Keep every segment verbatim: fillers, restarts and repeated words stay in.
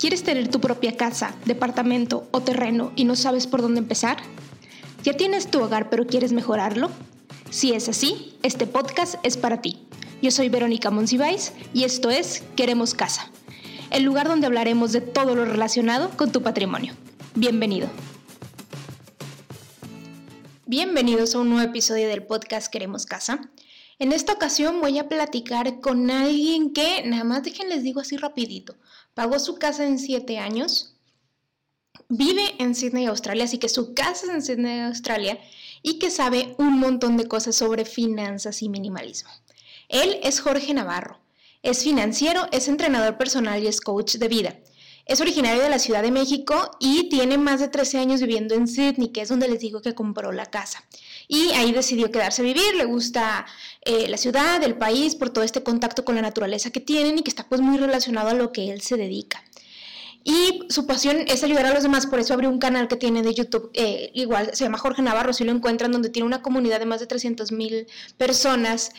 ¿Quieres tener tu propia casa, departamento o terreno y no sabes por dónde empezar? ¿Ya tienes tu hogar pero quieres mejorarlo? Si es así, este podcast es para ti. Yo soy Verónica Monsiváis y esto es Queremos Casa, el lugar donde hablaremos de todo lo relacionado con tu patrimonio. Bienvenido. Bienvenidos a un nuevo episodio del podcast Queremos Casa. En esta ocasión voy a platicar con alguien que, nada más déjenles digo así rapidito, pagó su casa en siete años, vive en Sydney, Australia, así que su casa es en Sydney, Australia, y que sabe un montón de cosas sobre finanzas y minimalismo. Él es Jorge Navarro, es financiero, es entrenador personal y es coach de vida. Es originario de la Ciudad de México y tiene más de trece años viviendo en Sydney, que es donde les digo que compró la casa. Y ahí decidió quedarse a vivir, le gusta eh, la ciudad, el país, por todo este contacto con la naturaleza que tienen y que está pues muy relacionado a lo que él se dedica. Y su pasión es ayudar a los demás, por eso abrió un canal que tiene de YouTube, eh, igual se llama Jorge Navarro, si lo encuentran, donde tiene una comunidad de más de trescientas mil personas,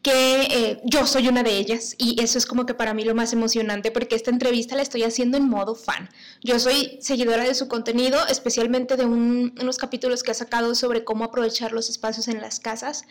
que eh, yo soy una de ellas, y eso es como que para mí lo más emocionante, porque esta entrevista la estoy haciendo en modo fan. Yo soy seguidora de su contenido, especialmente de un, unos capítulos que ha sacado sobre cómo aprovechar los espacios en las casas,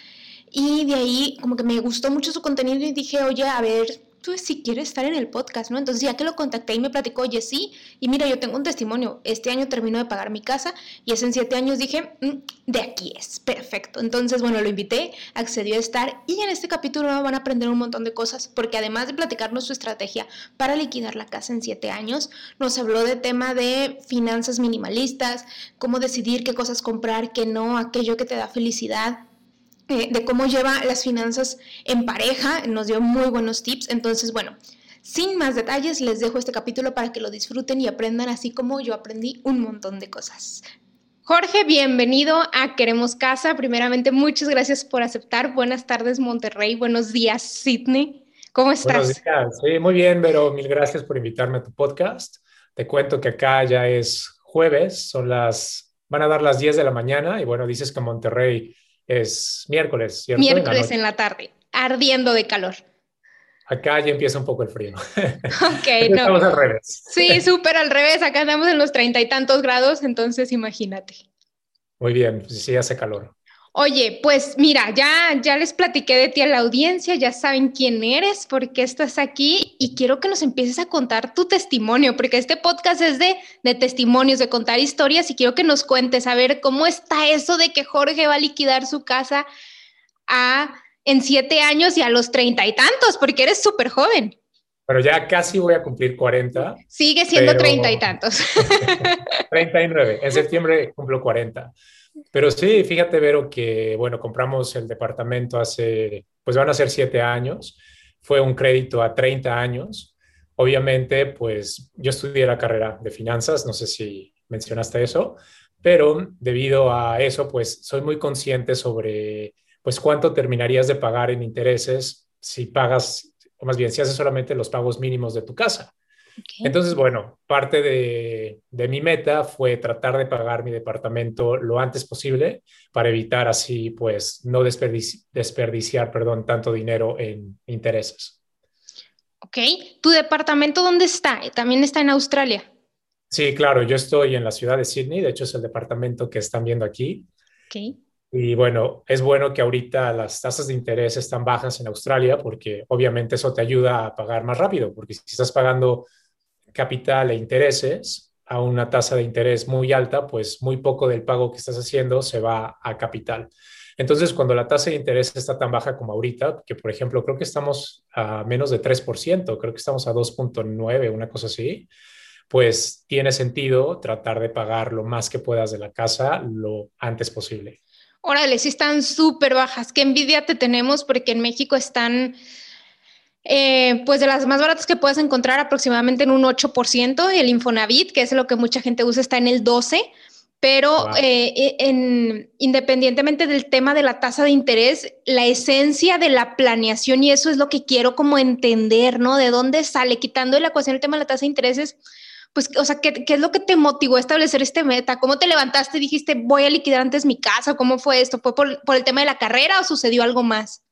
y de ahí como que me gustó mucho su contenido y dije, oye, a ver, tú si quieres estar en el podcast, ¿no? Entonces ya que lo contacté y me platicó, oye, sí, y mira, yo tengo un testimonio, este año termino de pagar mi casa y es en siete años, dije, mm, de aquí es, perfecto. Entonces, bueno, lo invité, accedió a estar y en este capítulo van a aprender un montón de cosas, porque además de platicarnos su estrategia para liquidar la casa en siete años, nos habló de tema de finanzas minimalistas, cómo decidir qué cosas comprar, qué no, aquello que te da felicidad, de cómo lleva las finanzas en pareja, nos dio muy buenos tips. Entonces, bueno, sin más detalles, les dejo este capítulo para que lo disfruten y aprendan así como yo aprendí un montón de cosas. Jorge, bienvenido a Queremos Casa. Primeramente, muchas gracias por aceptar. Buenas tardes, Monterrey. Buenos días, Sydney. ¿Cómo estás? Buenos días. Sí, muy bien, Vero. Mil gracias por invitarme a tu podcast. Te cuento que acá ya es jueves, son las, van a dar las diez de la mañana y bueno, dices que Monterrey es miércoles, ¿cierto? Miércoles en la, en la tarde, ardiendo de calor. Acá ya empieza un poco el frío. Okay, no. Estamos al revés. Sí, súper al revés. Acá andamos en los treinta y tantos grados, entonces imagínate. Muy bien, pues sí hace calor. Oye, pues mira, ya, ya les platiqué de ti a la audiencia, ya saben quién eres, por qué estás aquí y quiero que nos empieces a contar tu testimonio, porque este podcast es de, de testimonios, de contar historias y quiero que nos cuentes, a ver, ¿cómo está eso de que Jorge va a liquidar su casa a, en siete años y a los treinta y tantos? Porque eres súper joven. Pero ya casi voy a cumplir cuarenta. Sigue siendo treinta y tantos. treinta y nueve, en septiembre cumplo cuarenta. Pero sí, fíjate, Vero, que, bueno, compramos el departamento hace, pues van a ser siete años. Fue un crédito a treinta años. Obviamente, pues yo estudié la carrera de finanzas, no sé si mencionaste eso, pero debido a eso, pues soy muy consciente sobre, pues cuánto terminarías de pagar en intereses si pagas, o más bien, si haces solamente los pagos mínimos de tu casa. Okay. Entonces, bueno, parte de, de mi meta fue tratar de pagar mi departamento lo antes posible para evitar así, pues, no desperdici- desperdiciar, perdón, tanto dinero en intereses. Ok. ¿Tu departamento dónde está? ¿También está en Australia? Sí, claro. Yo estoy en la ciudad de Sydney. De hecho, es el departamento que están viendo aquí. Ok. Y bueno, es bueno que ahorita las tasas de interés están bajas en Australia porque obviamente eso te ayuda a pagar más rápido, porque si estás pagando capital e intereses a una tasa de interés muy alta, pues muy poco del pago que estás haciendo se va a capital. Entonces, cuando la tasa de interés está tan baja como ahorita, que por ejemplo, creo que estamos a menos de tres por ciento, creo que estamos a dos punto nueve, una cosa así, pues tiene sentido tratar de pagar lo más que puedas de la casa lo antes posible. Órale, sí están súper bajas. Qué envidia te tenemos porque en México están... Eh, pues de las más baratas que puedes encontrar aproximadamente en un ocho por ciento, el Infonavit, que es lo que mucha gente usa, está en el doce por ciento, pero wow. eh, en, independientemente del tema de la tasa de interés, la esencia de la planeación, y eso es lo que quiero como entender, ¿no? ¿De dónde sale? Quitando de la ecuación el tema de la tasa de intereses, pues, o sea, ¿qué, qué es lo que te motivó a establecer este meta? ¿Cómo te levantaste y dijiste, voy a liquidar antes mi casa? ¿Cómo fue esto? ¿Fue por, por el tema de la carrera o sucedió algo más?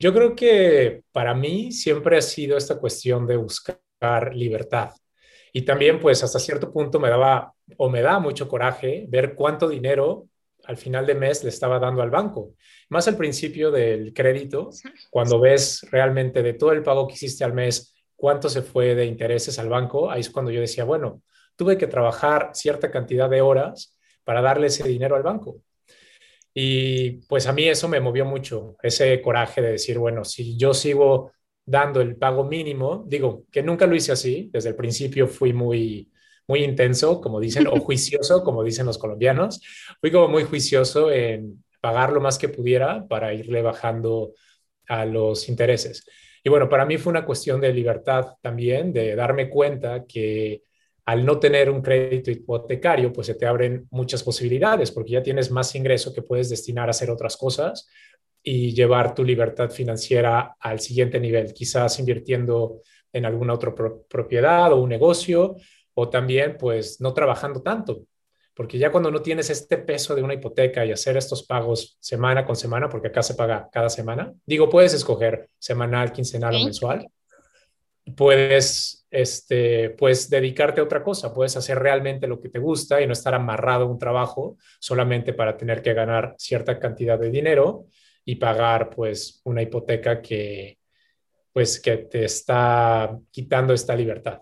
Yo creo que para mí siempre ha sido esta cuestión de buscar libertad. Y también, pues, hasta cierto punto me daba o me da mucho coraje ver cuánto dinero al final de mes le estaba dando al banco. Más al principio del crédito, cuando ves realmente de todo el pago que hiciste al mes, cuánto se fue de intereses al banco, ahí es cuando yo decía, bueno, tuve que trabajar cierta cantidad de horas para darle ese dinero al banco. Y pues a mí eso me movió mucho, ese coraje de decir, bueno, si yo sigo dando el pago mínimo, digo, que nunca lo hice así, desde el principio fui muy, muy intenso, como dicen, o juicioso, como dicen los colombianos, fui como muy juicioso en pagar lo más que pudiera para irle bajando a los intereses. Y bueno, para mí fue una cuestión de libertad también, de darme cuenta que al no tener un crédito hipotecario, pues se te abren muchas posibilidades, porque ya tienes más ingreso que puedes destinar a hacer otras cosas y llevar tu libertad financiera al siguiente nivel, quizás invirtiendo en alguna otra pro- propiedad o un negocio, o también pues no trabajando tanto, porque ya cuando no tienes este peso de una hipoteca y hacer estos pagos semana con semana, porque acá se paga cada semana, digo, puedes escoger semanal, quincenal, ¿sí?, o mensual, puedes este, pues dedicarte a otra cosa, puedes hacer realmente lo que te gusta y no estar amarrado a un trabajo solamente para tener que ganar cierta cantidad de dinero y pagar pues una hipoteca que, pues, que te está quitando esta libertad.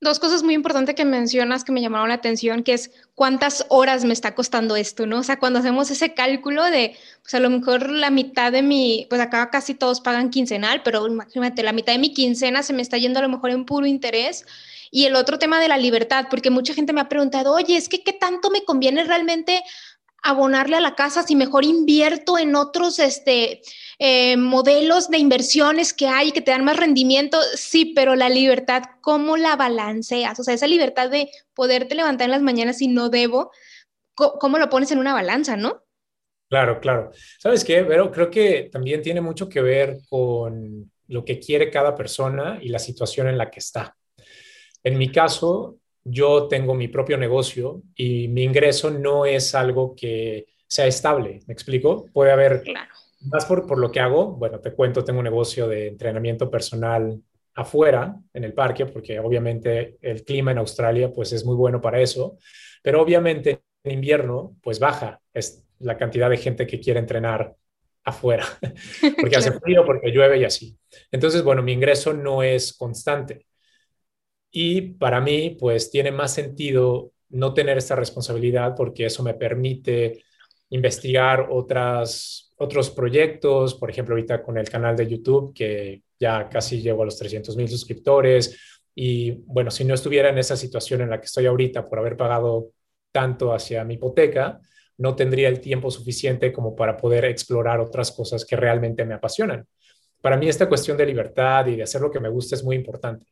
Dos cosas muy importantes que mencionas que me llamaron la atención, que es cuántas horas me está costando esto, ¿no? O sea, cuando hacemos ese cálculo de, pues a lo mejor la mitad de mi, pues acá casi todos pagan quincenal, pero imagínate, la mitad de mi quincena se me está yendo a lo mejor en puro interés. Y el otro tema de la libertad, porque mucha gente me ha preguntado, oye, es que ¿qué tanto me conviene realmente abonarle a la casa si mejor invierto en otros este, eh, modelos de inversiones que hay que te dan más rendimiento? Sí, pero la libertad, ¿cómo la balanceas? O sea, esa libertad de poderte levantar en las mañanas si no debo, ¿cómo lo pones en una balanza, no? Claro, claro. ¿Sabes qué, Vero? Creo que también tiene mucho que ver con lo que quiere cada persona y la situación en la que está. En mi caso, yo tengo mi propio negocio y mi ingreso no es algo que sea estable, ¿me explico? Puede haber, claro, más por, por lo que hago. Bueno, te cuento, tengo un negocio de entrenamiento personal afuera, en el parque, porque obviamente el clima en Australia pues es muy bueno para eso, pero obviamente en invierno pues baja es la cantidad de gente que quiere entrenar afuera, porque claro, hace frío, porque llueve y así. Entonces, bueno, mi ingreso no es constante. Y para mí, pues, tiene más sentido no tener esta responsabilidad porque eso me permite investigar otras, otros proyectos. Por ejemplo, ahorita con el canal de YouTube, que ya casi llego a los trescientos mil suscriptores. Y, bueno, si no estuviera en esa situación en la que estoy ahorita por haber pagado tanto hacia mi hipoteca, no tendría el tiempo suficiente como para poder explorar otras cosas que realmente me apasionan. Para mí esta cuestión de libertad y de hacer lo que me gusta es muy importante.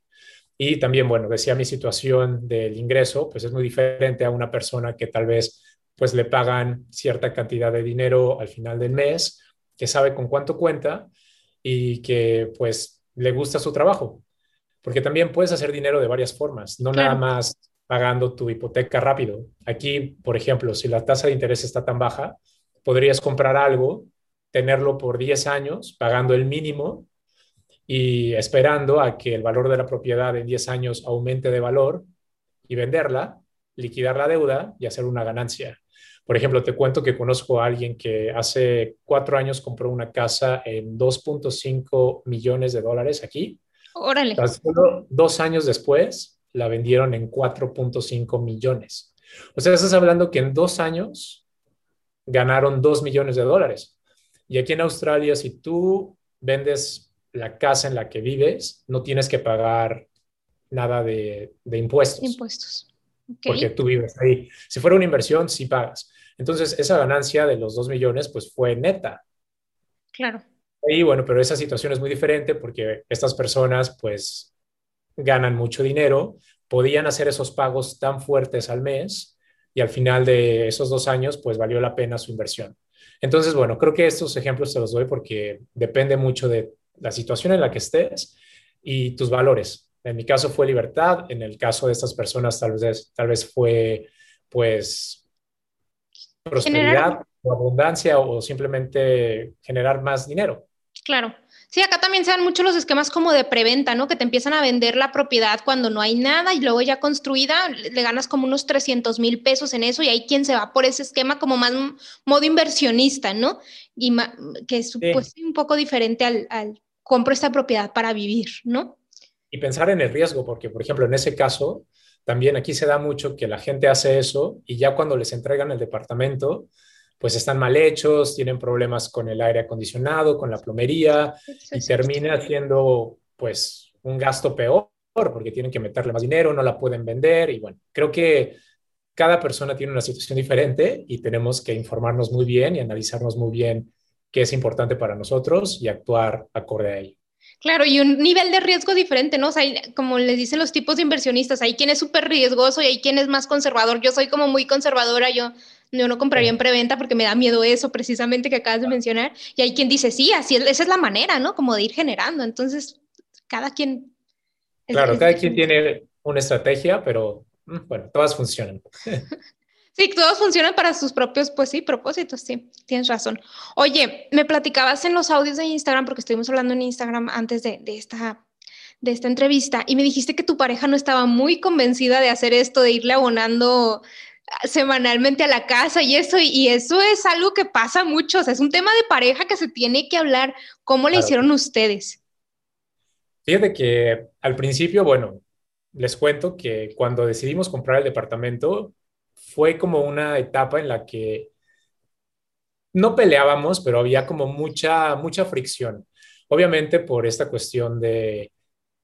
Y también, bueno, decía, mi situación del ingreso, pues es muy diferente a una persona que tal vez pues le pagan cierta cantidad de dinero al final del mes, que sabe con cuánto cuenta y que pues le gusta su trabajo. Porque también puedes hacer dinero de varias formas, no claro, nada más pagando tu hipoteca rápido. Aquí, por ejemplo, si la tasa de interés está tan baja, podrías comprar algo, tenerlo por diez años, pagando el mínimo, y esperando a que el valor de la propiedad en diez años aumente de valor y venderla, liquidar la deuda y hacer una ganancia. Por ejemplo, te cuento que conozco a alguien que hace cuatro años compró una casa en dos punto cinco millones de dólares aquí. ¡Órale! Tan solo dos años después la vendieron en cuatro punto cinco millones. O sea, estás hablando que en dos años ganaron dos millones de dólares. Y aquí en Australia, si tú vendes la casa en la que vives, no tienes que pagar nada de, de impuestos. Impuestos. Okay. Porque tú vives ahí. Si fuera una inversión, sí pagas. Entonces, esa ganancia de los dos millones, pues fue neta. Claro. Y bueno, pero esa situación es muy diferente porque estas personas, pues, ganan mucho dinero, podían hacer esos pagos tan fuertes al mes y al final de esos dos años, pues, valió la pena su inversión. Entonces, bueno, creo que estos ejemplos te los doy porque depende mucho de la situación en la que estés y tus valores. En mi caso fue libertad, en el caso de estas personas tal vez, tal vez fue pues prosperidad generar, o abundancia o simplemente generar más dinero. Claro, Sí, acá también se dan mucho los esquemas como de preventa, ¿no? Que te empiezan a vender la propiedad cuando no hay nada y luego ya construida le ganas como unos trescientos mil pesos en eso y hay quien se va por ese esquema como más modo inversionista, ¿no? Y ma- que es pues, sí. un poco diferente al, al compro esta propiedad para vivir, ¿no? Y pensar en el riesgo, porque por ejemplo en ese caso también aquí se da mucho que la gente hace eso y ya cuando les entregan el departamento pues están mal hechos, tienen problemas con el aire acondicionado, con la plomería, y termina siendo pues un gasto peor porque tienen que meterle más dinero, no la pueden vender y bueno, creo que cada persona tiene una situación diferente y tenemos que informarnos muy bien y analizarnos muy bien qué es importante para nosotros y actuar acorde a ello. Claro, y un nivel de riesgo diferente, ¿no? O sea, hay, como les dicen los tipos de inversionistas, hay quien es súper riesgoso y hay quien es más conservador. Yo soy como muy conservadora, yo... Yo no compraría en preventa porque me da miedo eso precisamente que acabas de mencionar. Y hay quien dice, sí, así es, esa es la manera, ¿no? Como de ir generando. Entonces, cada quien... Es, claro, es cada diferente. Quien tiene una estrategia, pero bueno, todas funcionan. Sí, todos funcionan para sus propios, pues sí, propósitos, sí, tienes razón. Oye, me platicabas en los audios de Instagram, porque estuvimos hablando en Instagram antes de, de esta... de esta entrevista, y me dijiste que tu pareja no estaba muy convencida de hacer esto, de irle abonando semanalmente a la casa y eso, y, y eso es algo que pasa mucho, o sea, es un tema de pareja que se tiene que hablar. ¿Cómo le claro. hicieron ustedes? Fíjate que al principio, bueno, les cuento que cuando decidimos comprar el departamento, fue como una etapa en la que no peleábamos, pero había como mucha, mucha fricción. Obviamente por esta cuestión de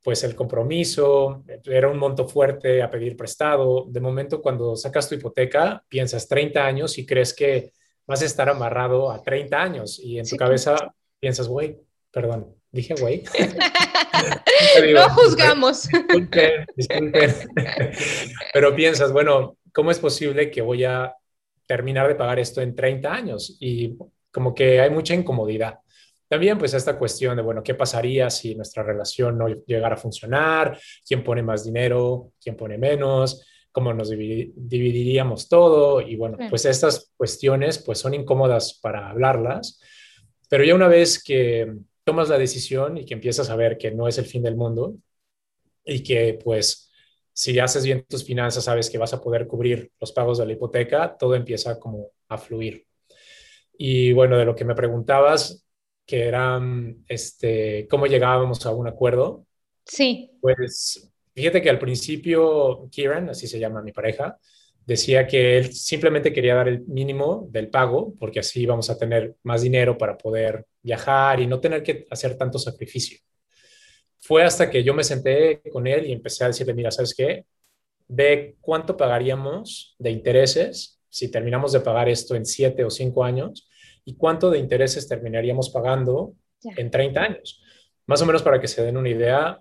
pues el compromiso, era un monto fuerte a pedir prestado. De momento, cuando sacas tu hipoteca, piensas treinta años y crees que vas a estar amarrado a treinta años. Y en tu sí, cabeza que... piensas, güey, perdón, dije güey. No juzgamos. Disculpen, disculpen. Pero piensas, bueno, ¿cómo es posible que voy a terminar de pagar esto en treinta años? Y como que hay mucha incomodidad. También pues esta cuestión de, bueno, ¿qué pasaría si nuestra relación no llegara a funcionar? ¿Quién pone más dinero? ¿Quién pone menos? ¿Cómo nos dividi- dividiríamos todo? Y bueno, pues estas cuestiones pues son incómodas para hablarlas, pero ya una vez que tomas la decisión y que empiezas a ver que no es el fin del mundo y que pues si haces bien tus finanzas sabes que vas a poder cubrir los pagos de la hipoteca, todo empieza como a fluir. Y bueno, de lo que me preguntabas, que eran, este, cómo llegábamos a un acuerdo. Sí. Pues, fíjate que al principio, Kieran, así se llama mi pareja, decía que él simplemente quería dar el mínimo del pago, porque así íbamos a tener más dinero para poder viajar y no tener que hacer tanto sacrificio. Fue hasta que yo me senté con él y empecé a decirle, mira, ¿sabes qué? Ve cuánto pagaríamos de intereses si terminamos de pagar esto en siete o cinco años, y cuánto de intereses terminaríamos pagando yeah. en treinta años. Más o menos, para que se den una idea,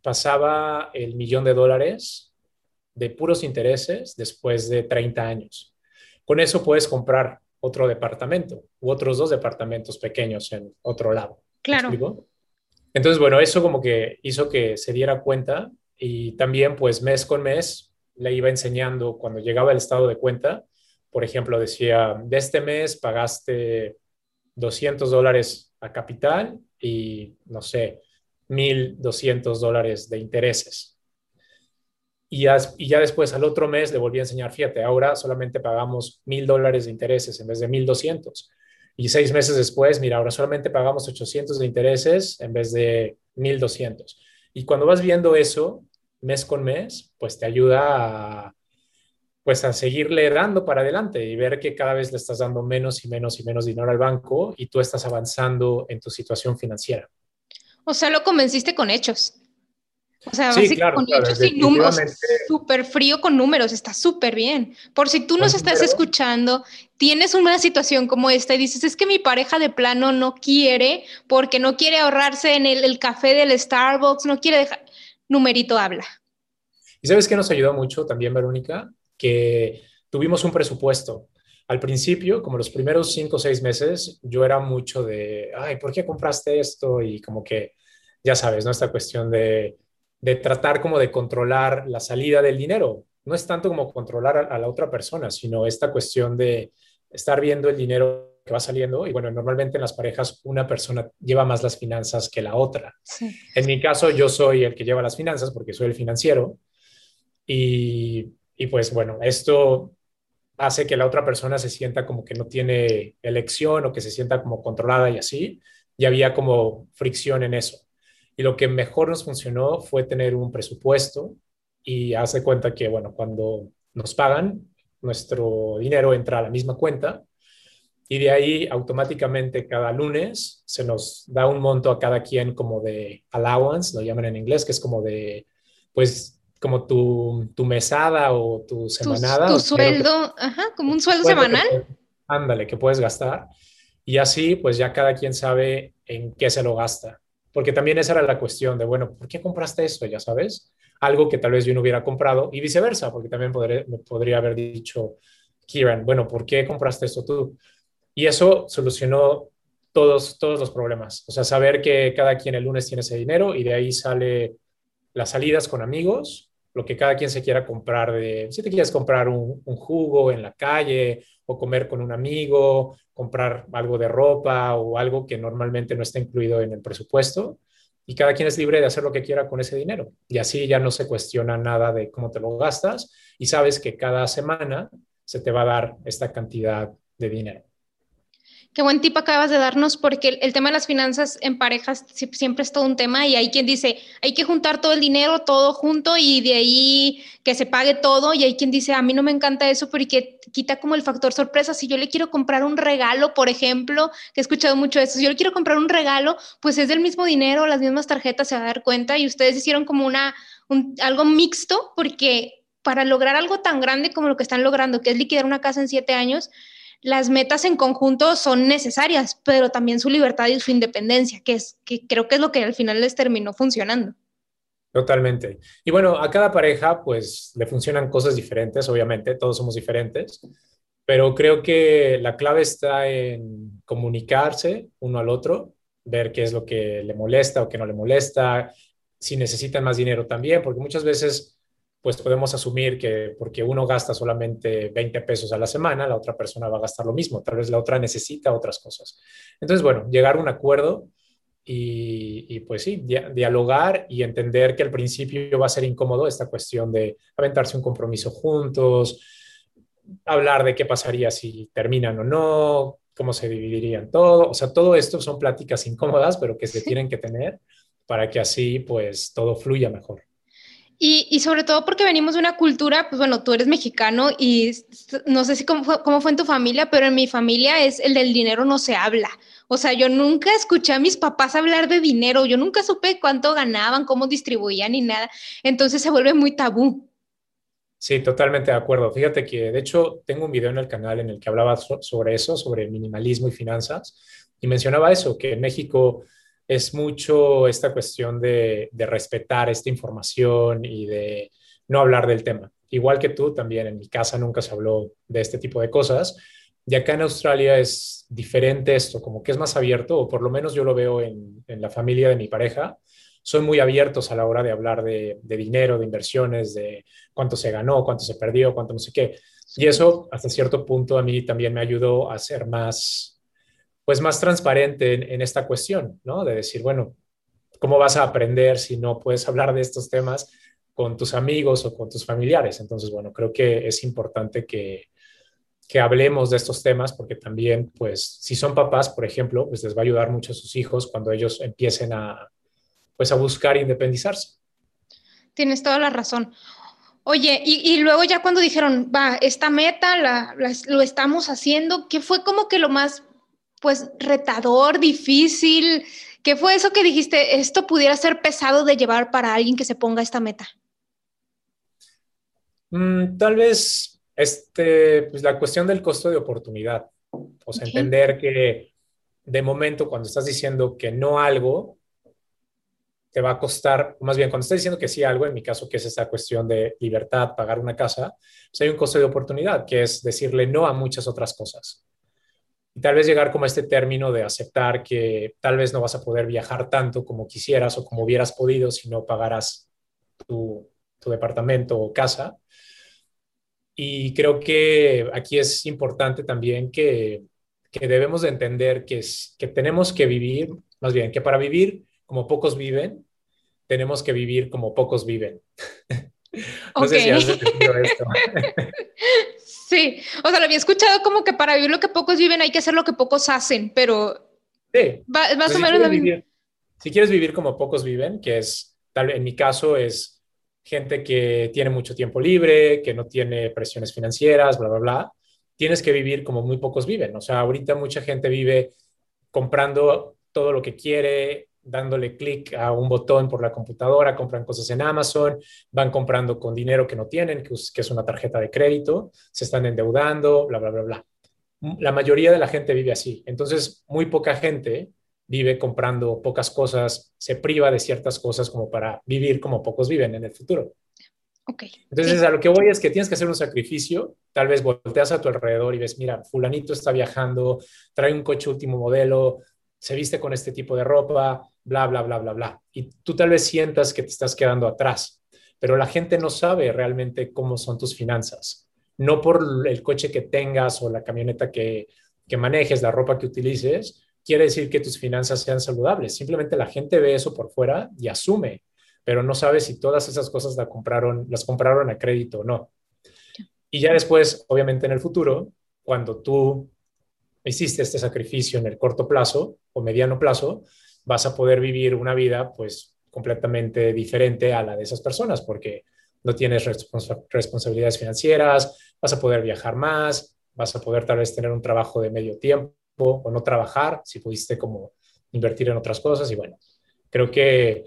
pasaba el millón de dólares de puros intereses después de treinta años. Con eso puedes comprar otro departamento u otros dos departamentos pequeños en otro lado. Claro. ¿Me explico? Entonces, bueno, eso como que hizo que se diera cuenta y también pues mes con mes le iba enseñando cuando llegaba el estado de cuenta. Por ejemplo, decía, de este mes pagaste doscientos dólares a capital y, no sé, mil doscientos dólares de intereses. Y, as, y ya después, al otro mes, le volví a enseñar, fíjate, ahora solamente pagamos mil dólares de intereses en vez de mil doscientos. Y seis meses después, mira, ahora solamente pagamos ochocientos de intereses en vez de mil doscientos. Y cuando vas viendo eso, mes con mes, pues te ayuda a... pues a seguirle dando para adelante y ver que cada vez le estás dando menos y menos y menos dinero al banco y tú estás avanzando en tu situación financiera. O sea, lo convenciste con hechos. O sea, sí, claro, con claro, hechos y números. Súper frío con números, está súper bien. Por si tú nos estás número? escuchando, tienes una situación como esta y dices, es que mi pareja de plano no quiere, porque no quiere ahorrarse en el, el café del Starbucks, no quiere dejar... Numerito habla. ¿Y sabes qué nos ayudó mucho también, Verónica? Que tuvimos un presupuesto. Al principio, como los primeros cinco o seis meses, yo era mucho de, ay, ¿por qué compraste esto? Y como que, ya sabes, ¿no? Esta cuestión de, de tratar como de controlar la salida del dinero. No es tanto como controlar a, a la otra persona, sino esta cuestión de estar viendo el dinero que va saliendo. Y bueno, normalmente en las parejas una persona lleva más las finanzas que la otra. Sí. En mi caso, yo soy el que lleva las finanzas porque soy el financiero. Y, y pues bueno, esto hace que la otra persona se sienta como que no tiene elección o que se sienta como controlada y así. Y había como fricción en eso. Y lo que mejor nos funcionó fue tener un presupuesto y hacer cuenta que, bueno, cuando nos pagan, nuestro dinero entra a la misma cuenta y de ahí automáticamente cada lunes se nos da un monto a cada quien como de allowance, lo llaman en inglés, que es como de, pues, como tu, tu mesada o tu semanada. Tu, tu sueldo, que, ajá, como un sueldo, sueldo semanal. Que, ándale, que puedes gastar. Y así, pues, ya cada quien sabe en qué se lo gasta. Porque también esa era la cuestión de, bueno, ¿por qué compraste eso? Ya sabes, algo que tal vez yo no hubiera comprado y viceversa, porque también podré, me podría haber dicho Kieran, bueno, ¿por qué compraste esto tú? Y eso solucionó todos, todos los problemas. O sea, saber que cada quien el lunes tiene ese dinero y de ahí sale las salidas con amigos, lo que cada quien se quiera comprar, de, si te quieres comprar un, un jugo en la calle o comer con un amigo, comprar algo de ropa o algo que normalmente no está incluido en el presupuesto, y cada quien es libre de hacer lo que quiera con ese dinero. Y así ya no se cuestiona nada de cómo te lo gastas y sabes que cada semana se te va a dar esta cantidad de dinero. Qué buen tip acabas de darnos, porque el, el tema de las finanzas en parejas siempre es todo un tema y hay quien dice, hay que juntar todo el dinero, todo junto y de ahí que se pague todo, y hay quien dice, a mí no me encanta eso porque quita como el factor sorpresa. Si yo le quiero comprar un regalo, por ejemplo, que he escuchado mucho de eso, si yo le quiero comprar un regalo, pues es del mismo dinero, las mismas tarjetas, se va a dar cuenta. Y ustedes hicieron como una, un, algo mixto, porque para lograr algo tan grande como lo que están logrando, que es liquidar una casa en siete años, las metas en conjunto son necesarias, pero también su libertad y su independencia, que es que creo que es lo que al final les terminó funcionando. Totalmente. Y bueno, a cada pareja pues le funcionan cosas diferentes, obviamente, todos somos diferentes, pero creo que la clave está en comunicarse uno al otro, ver qué es lo que le molesta o qué no le molesta, si necesitan más dinero también, porque muchas veces pues podemos asumir que porque uno gasta solamente veinte pesos a la semana, la otra persona va a gastar lo mismo. Tal vez la otra necesita otras cosas. Entonces, bueno, llegar a un acuerdo y, y pues sí, dia- dialogar y entender que al principio va a ser incómodo esta cuestión de aventarse un compromiso juntos, hablar de qué pasaría si terminan o no, cómo se dividirían todo. O sea, todo esto son pláticas incómodas, pero que se tienen que tener para que así pues todo fluya mejor. Y, y sobre todo porque venimos de una cultura, pues bueno, tú eres mexicano y no sé si cómo fue, cómo fue en tu familia, pero en mi familia es el del dinero no se habla. O sea, yo nunca escuché a mis papás hablar de dinero, yo nunca supe cuánto ganaban, cómo distribuían y nada. Entonces se vuelve muy tabú. Sí, totalmente de acuerdo. Fíjate que de hecho tengo un video en el canal en el que hablaba so- sobre eso, sobre minimalismo y finanzas, y mencionaba eso, que en México es mucho esta cuestión de, de respetar esta información y de no hablar del tema. Igual que tú, también en mi casa nunca se habló de este tipo de cosas. Y acá en Australia es diferente esto, como que es más abierto, o por lo menos yo lo veo en, en la familia de mi pareja. Son muy abiertos a la hora de hablar de, de dinero, de inversiones, de cuánto se ganó, cuánto se perdió, cuánto no sé qué. Y eso, hasta cierto punto, a mí también me ayudó a ser más... pues más transparente en, en esta cuestión, ¿no? De decir, bueno, ¿cómo vas a aprender si no puedes hablar de estos temas con tus amigos o con tus familiares? Entonces, bueno, creo que es importante que, que hablemos de estos temas, porque también, pues, si son papás, por ejemplo, pues les va a ayudar mucho a sus hijos cuando ellos empiecen a, pues, a buscar independizarse. Tienes toda la razón. Oye, y, y luego ya cuando dijeron, va, esta meta la, la, lo estamos haciendo, ¿qué fue como que lo más... pues retador, difícil? ¿Qué fue eso que dijiste, esto pudiera ser pesado de llevar para alguien que se ponga esta meta? Mm, tal vez este, pues la cuestión del costo de oportunidad. O sea, okay. Entender que de momento cuando estás diciendo que no algo, te va a costar, más bien cuando estás diciendo que sí algo, en mi caso que es esta cuestión de libertad, pagar una casa, pues hay un costo de oportunidad, que es decirle no a muchas otras cosas. Y tal vez llegar como a este término de aceptar que tal vez no vas a poder viajar tanto como quisieras o como hubieras podido si no pagaras tu, tu departamento o casa. Y creo que aquí es importante también que, que debemos de entender que, es, que tenemos que vivir, más bien, que para vivir como pocos viven, tenemos que vivir como pocos viven. No sé si has entendido esto. Sí, o sea, lo había escuchado como que para vivir lo que pocos viven hay que hacer lo que pocos hacen, pero sí. va, más o menos lo mismo. Si quieres vivir como pocos viven, que es, tal en mi caso es gente que tiene mucho tiempo libre, que no tiene presiones financieras, bla, bla, bla, tienes que vivir como muy pocos viven. O sea, ahorita mucha gente vive comprando todo lo que quiere, dándole clic a un botón por la computadora, compran cosas en Amazon, van comprando con dinero que no tienen, que es una tarjeta de crédito, se están endeudando, bla, bla, bla, bla. La mayoría de la gente vive así. Entonces, muy poca gente vive comprando pocas cosas, se priva de ciertas cosas como para vivir como pocos viven en el futuro. Okay. Entonces, sí. A lo que voy es que tienes que hacer un sacrificio. Tal vez volteas a tu alrededor y ves, mira, fulanito está viajando, trae un coche último modelo, se viste con este tipo de ropa, bla, bla, bla, bla, bla. Y tú tal vez sientas que te estás quedando atrás, pero la gente no sabe realmente cómo son tus finanzas. No por el coche que tengas o la camioneta que, que manejes, la ropa que utilices, quiere decir que tus finanzas sean saludables. Simplemente la gente ve eso por fuera y asume, pero no sabe si todas esas cosas la compraron, las compraron a crédito o no. Y ya después, obviamente en el futuro, cuando tú hiciste este sacrificio en el corto plazo o mediano plazo, vas a poder vivir una vida pues completamente diferente a la de esas personas, porque no tienes respons- responsabilidades financieras, vas a poder viajar más, vas a poder tal vez tener un trabajo de medio tiempo o no trabajar, si pudiste como invertir en otras cosas. Y bueno, creo que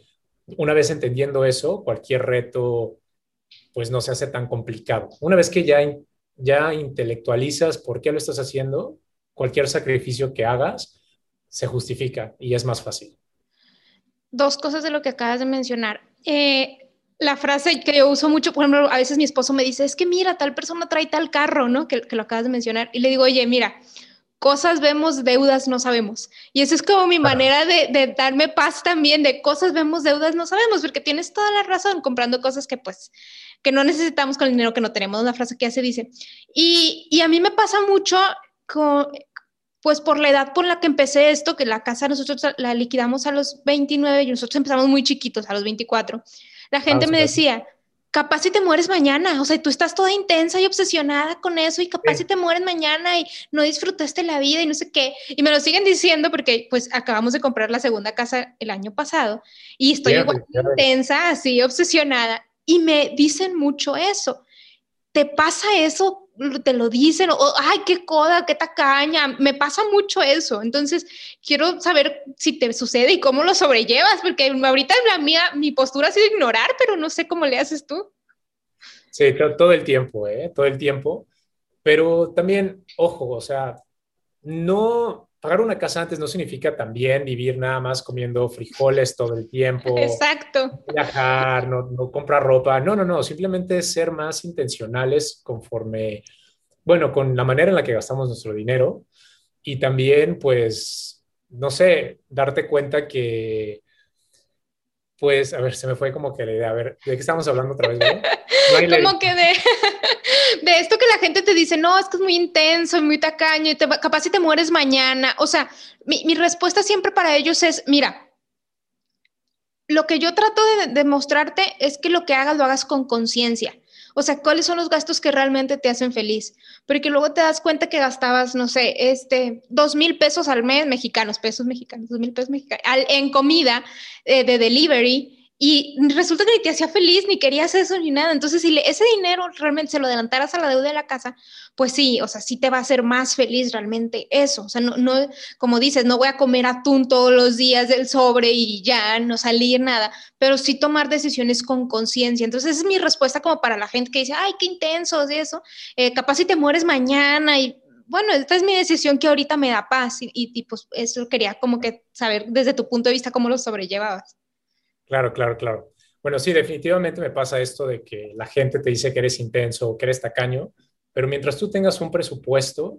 una vez entendiendo eso, cualquier reto pues no se hace tan complicado. Una vez que ya, ya intelectualizas por qué lo estás haciendo, cualquier sacrificio que hagas se justifica y es más fácil. Dos cosas de lo que acabas de mencionar. Eh, la frase que yo uso mucho, por ejemplo, a veces mi esposo me dice, es que mira, tal persona trae tal carro, ¿no? Que, que lo acabas de mencionar. Y le digo, oye, mira, cosas vemos, deudas no sabemos. Y eso es como mi manera de, de darme paz también, de cosas vemos, deudas no sabemos, porque tienes toda la razón comprando cosas que pues, que no necesitamos con el dinero que no tenemos, la frase que ya se dice. Y, y a mí me pasa mucho con, pues por la edad por la que empecé esto, que la casa nosotros la liquidamos a los veintinueve y nosotros empezamos muy chiquitos, a los veinticuatro. La gente ah, me sí. decía, capaz si te mueres mañana, o sea, tú estás toda intensa y obsesionada con eso y capaz sí. si te mueres mañana y no disfrutaste la vida y no sé qué. Y me lo siguen diciendo porque pues acabamos de comprar la segunda casa el año pasado y estoy bien, igual bien. intensa, así obsesionada. Y me dicen mucho eso. ¿Te pasa eso? Te lo dicen, o, ay, qué coda, qué tacaña, me pasa mucho eso. Entonces, quiero saber si te sucede y cómo lo sobrellevas, porque ahorita la mía, mi postura ha sido ignorar, pero no sé cómo le haces tú. Sí, todo el tiempo, ¿eh? Todo el tiempo. Pero también, ojo, o sea, no pagar una casa antes no significa también vivir nada más comiendo frijoles todo el tiempo. Exacto. No viajar, no, no comprar ropa. No, no, no. Simplemente ser más intencionales conforme, bueno, con la manera en la que gastamos nuestro dinero. Y también, pues, no sé, darte cuenta que, pues, a ver, se me fue como que la idea. A ver, ¿de qué estamos hablando otra vez? ¿No? Como que de... de esto que la gente te dice, no, es que es muy intenso, muy tacaño, y te, capaz si te mueres mañana. O sea, mi, mi respuesta siempre para ellos es, mira, lo que yo trato de demostrarte es que lo que hagas lo hagas con conciencia. O sea, ¿cuáles son los gastos que realmente te hacen feliz? Porque luego te das cuenta que gastabas, no sé, este, dos mil pesos al mes, mexicanos, pesos mexicanos, dos mil pesos mexicanos, al, en comida eh, de delivery, y resulta que ni te hacía feliz, ni querías eso, ni nada. Entonces, si le, ese dinero realmente se lo adelantaras a la deuda de la casa, pues sí, o sea, sí te va a hacer más feliz realmente eso. O sea, no, no, como dices, no voy a comer atún todos los días del sobre y ya, no salir nada, pero sí tomar decisiones con conciencia. Entonces, esa es mi respuesta como para la gente que dice, ay, qué intensos y eso, eh, capaz si te mueres mañana y... Bueno, esta es mi decisión que ahorita me da paz y, y, y pues eso quería como que saber desde tu punto de vista cómo lo sobrellevabas. Claro, claro, claro. Bueno, sí, definitivamente me pasa esto de que la gente te dice que eres intenso o que eres tacaño, pero mientras tú tengas un presupuesto,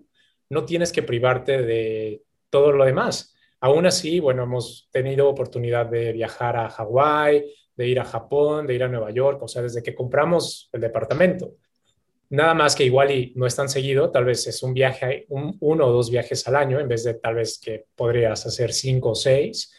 no tienes que privarte de todo lo demás. Aún así, bueno, hemos tenido oportunidad de viajar a Hawái, de ir a Japón, de ir a Nueva York, o sea, desde que compramos el departamento. Nada más que igual y no es tan seguido, tal vez es un viaje, un, uno o dos viajes al año, en vez de tal vez que podrías hacer cinco o seis.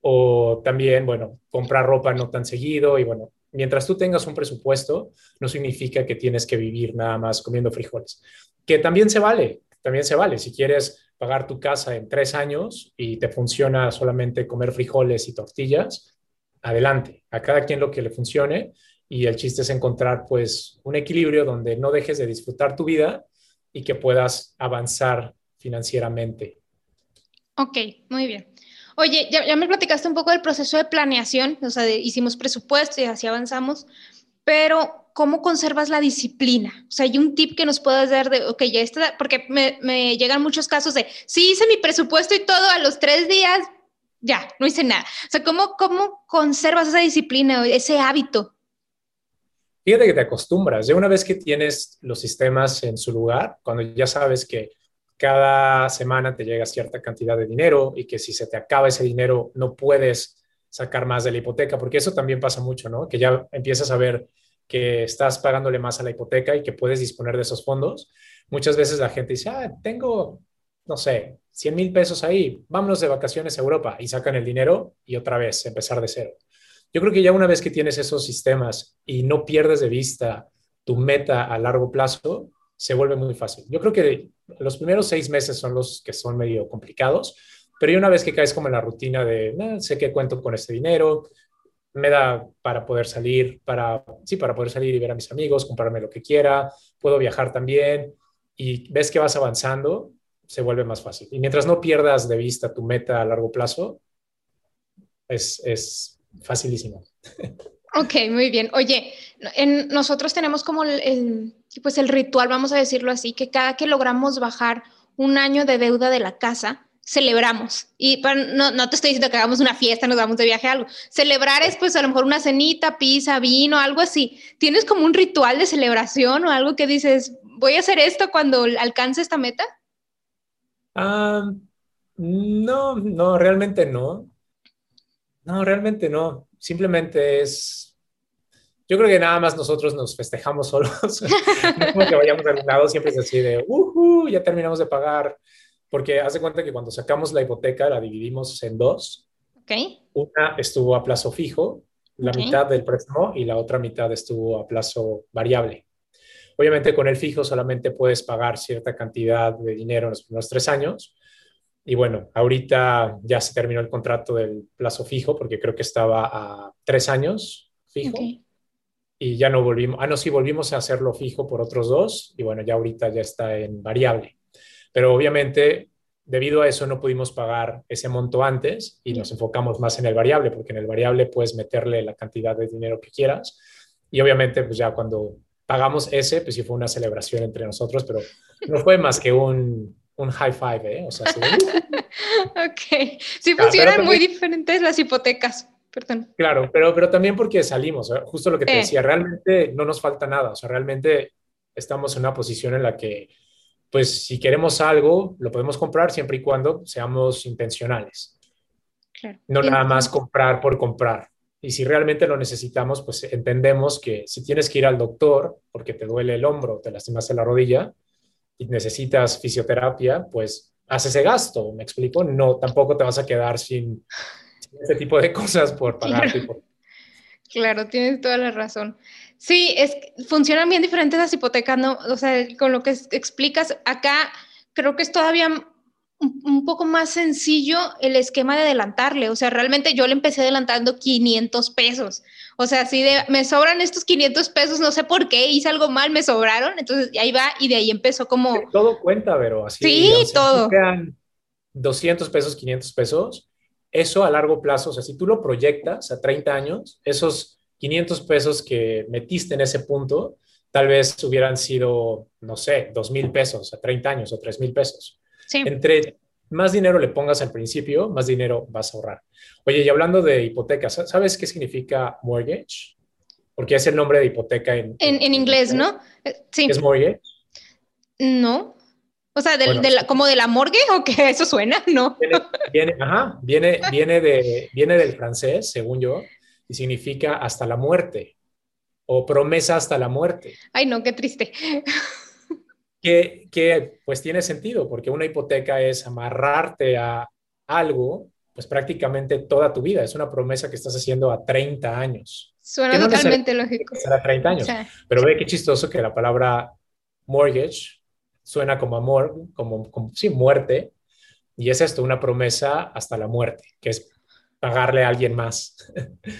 O también, bueno, comprar ropa no tan seguido. Y bueno, mientras tú tengas un presupuesto, no significa que tienes que vivir nada más comiendo frijoles. Que también se vale, también se vale. Si quieres pagar tu casa en tres años y te funciona solamente comer frijoles y tortillas, adelante. A cada quien lo que le funcione. Y el chiste es encontrar, pues, un equilibrio donde no dejes de disfrutar tu vida y que puedas avanzar financieramente. Ok, muy bien. Oye, ya, ya me platicaste un poco del proceso de planeación, o sea, de, hicimos presupuesto y así avanzamos, pero ¿cómo conservas la disciplina? O sea, ¿hay un tip que nos puedas dar de, ok, ya está, porque me, me llegan muchos casos de, sí hice mi presupuesto y todo, a los tres días, ya, no hice nada. O sea, ¿cómo, cómo conservas esa disciplina, ese hábito? Fíjate que te acostumbras. Ya una vez que tienes los sistemas en su lugar, cuando ya sabes que cada semana te llega cierta cantidad de dinero y que si se te acaba ese dinero no puedes sacar más de la hipoteca, porque eso también pasa mucho, ¿no? Que ya empiezas a ver que estás pagándole más a la hipoteca y que puedes disponer de esos fondos. Muchas veces la gente dice, ah, tengo, no sé, cien mil pesos ahí, vámonos de vacaciones a Europa, y sacan el dinero y otra vez empezar de cero. Yo creo que ya una vez que tienes esos sistemas y no pierdes de vista tu meta a largo plazo, se vuelve muy fácil. Yo creo que los primeros seis meses son los que son medio complicados, pero ya una vez que caes como en la rutina de, eh, sé que cuento con este dinero, me da para poder salir, para, sí, para poder salir y ver a mis amigos, comprarme lo que quiera, puedo viajar también, y ves que vas avanzando, se vuelve más fácil. Y mientras no pierdas de vista tu meta a largo plazo, es... es facilísimo. Ok, muy bien. Oye, en, nosotros tenemos como el, el, pues el ritual, vamos a decirlo así, que cada que logramos bajar un año de deuda de la casa, celebramos. Y para, no, no te estoy diciendo que hagamos una fiesta, nos vamos de viaje, algo. Celebrar es pues a lo mejor una cenita, pizza, vino, algo así. ¿Tienes como un ritual de celebración o algo que dices, voy a hacer esto cuando alcance esta meta? Um, no, no, realmente no. No, realmente no. Simplemente es... Yo creo que nada más nosotros nos festejamos solos. No es como que vayamos a algún lado, siempre es así de, uh, uh, ya terminamos de pagar. Porque haz de cuenta que cuando sacamos la hipoteca la dividimos en dos. Okay. Una estuvo a plazo fijo, la okay. mitad del préstamo, y la otra mitad estuvo a plazo variable. Obviamente con el fijo solamente puedes pagar cierta cantidad de dinero en los primeros tres años. Y bueno, ahorita ya se terminó el contrato del plazo fijo porque creo que estaba a tres años fijo. Okay. Y ya no volvimos, ah no, sí volvimos a hacerlo fijo por otros dos y bueno, ya ahorita ya está en variable. Pero obviamente debido a eso no pudimos pagar ese monto antes y nos enfocamos más en el variable porque en el variable puedes meterle la cantidad de dinero que quieras y obviamente pues ya cuando pagamos ese, pues sí fue una celebración entre nosotros, pero no fue más que un... un high five, ¿eh? O sea, sí. Ok. Sí claro, funcionan también, muy diferentes las hipotecas, perdón. Claro, pero, pero también porque salimos, justo lo que te eh. decía, realmente no nos falta nada, o sea, realmente estamos en una posición en la que, pues, si queremos algo, lo podemos comprar siempre y cuando seamos intencionales. Claro. No y nada más comprar por comprar. Y si realmente lo necesitamos, pues entendemos que si tienes que ir al doctor porque te duele el hombro, te lastimaste la rodilla, y necesitas fisioterapia, pues haz ese gasto, ¿me explico? No, tampoco te vas a quedar sin, sin ese tipo de cosas por pagar. Claro. Por... claro, tienes toda la razón. Sí, es, funcionan bien diferentes las hipotecas, ¿no? O sea, con lo que explicas, acá creo que es todavía un, un poco más sencillo el esquema de adelantarle. O sea, realmente yo le empecé adelantando quinientos pesos. O sea, así de, me sobran estos quinientos pesos, no sé por qué, hice algo mal, me sobraron, entonces ahí va y de ahí empezó como... Todo cuenta, Vero, así. Sí, o sea, todo. Si quedan doscientos pesos, quinientos pesos, eso a largo plazo, o sea, si tú lo proyectas a treinta años, esos quinientos pesos que metiste en ese punto, tal vez hubieran sido, no sé, dos mil pesos a treinta años o tres mil pesos. Sí. Entre... más dinero le pongas al principio, más dinero vas a ahorrar. Oye, y hablando de hipotecas, ¿sabes qué significa mortgage? Porque es el nombre de hipoteca en... En, en, en inglés, ¿no? Sí. ¿Es mortgage? No. O sea, del, bueno, de la, ¿como de la morgue o qué? Eso suena, ¿no? Viene, viene, ajá, viene, viene, de, viene del francés, según yo, y significa hasta la muerte. o promesa hasta la muerte. Ay, no, qué triste. Que, que pues tiene sentido, porque una hipoteca es amarrarte a algo, pues prácticamente toda tu vida. Es una promesa que estás haciendo a treinta años. Suena no totalmente lógico. A treinta años. Sí. Pero ve qué chistoso que la palabra mortgage suena como amor, como, como sí, muerte. Y es esto, una promesa hasta la muerte, que es pagarle a alguien más.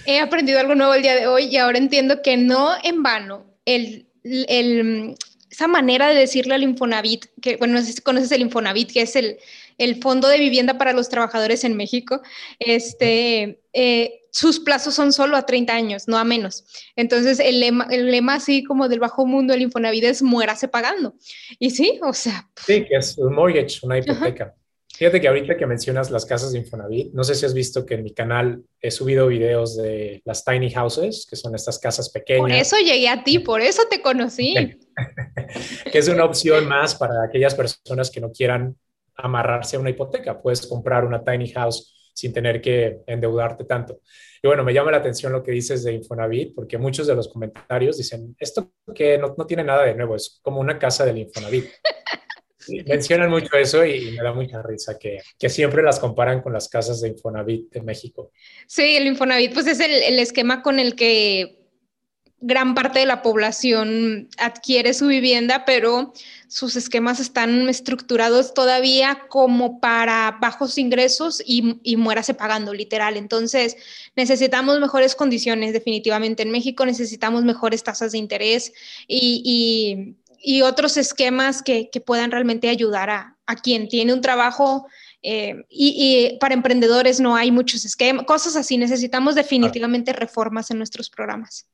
He aprendido algo nuevo el día de hoy y ahora entiendo que no en vano el... el esa manera de decirle al Infonavit, que bueno, no sé si conoces el Infonavit, que es el, el Fondo de Vivienda para los Trabajadores en México, este, eh, sus plazos son solo a treinta años, no a menos. Entonces el lema, el lema así como del bajo mundo del Infonavit es muérase pagando. Y sí, o sea... Pff. Sí, que es un mortgage, una hipoteca. Ajá. Fíjate que ahorita que mencionas las casas de Infonavit, no sé si has visto que en mi canal he subido videos de las tiny houses, que son estas casas pequeñas. Por eso llegué a ti, por eso te conocí. Que es una opción más para aquellas personas que no quieran amarrarse a una hipoteca. Puedes comprar una tiny house sin tener que endeudarte tanto. Y bueno, me llama la atención lo que dices de Infonavit, porque muchos de los comentarios dicen, esto que no, no tiene nada de nuevo, es como una casa del Infonavit. Mencionan mucho eso y, y me da mucha risa que, que siempre las comparan con las casas de Infonavit de México. Sí, el Infonavit pues es el, el esquema con el que gran parte de la población adquiere su vivienda, pero sus esquemas están estructurados todavía como para bajos ingresos y, y muérase pagando, literal. Entonces, necesitamos mejores condiciones definitivamente en México, necesitamos mejores tasas de interés y... y y otros esquemas que, que puedan realmente ayudar a, a quien tiene un trabajo eh, y, y para emprendedores no hay muchos esquemas, cosas así. Necesitamos definitivamente reformas en nuestros programas.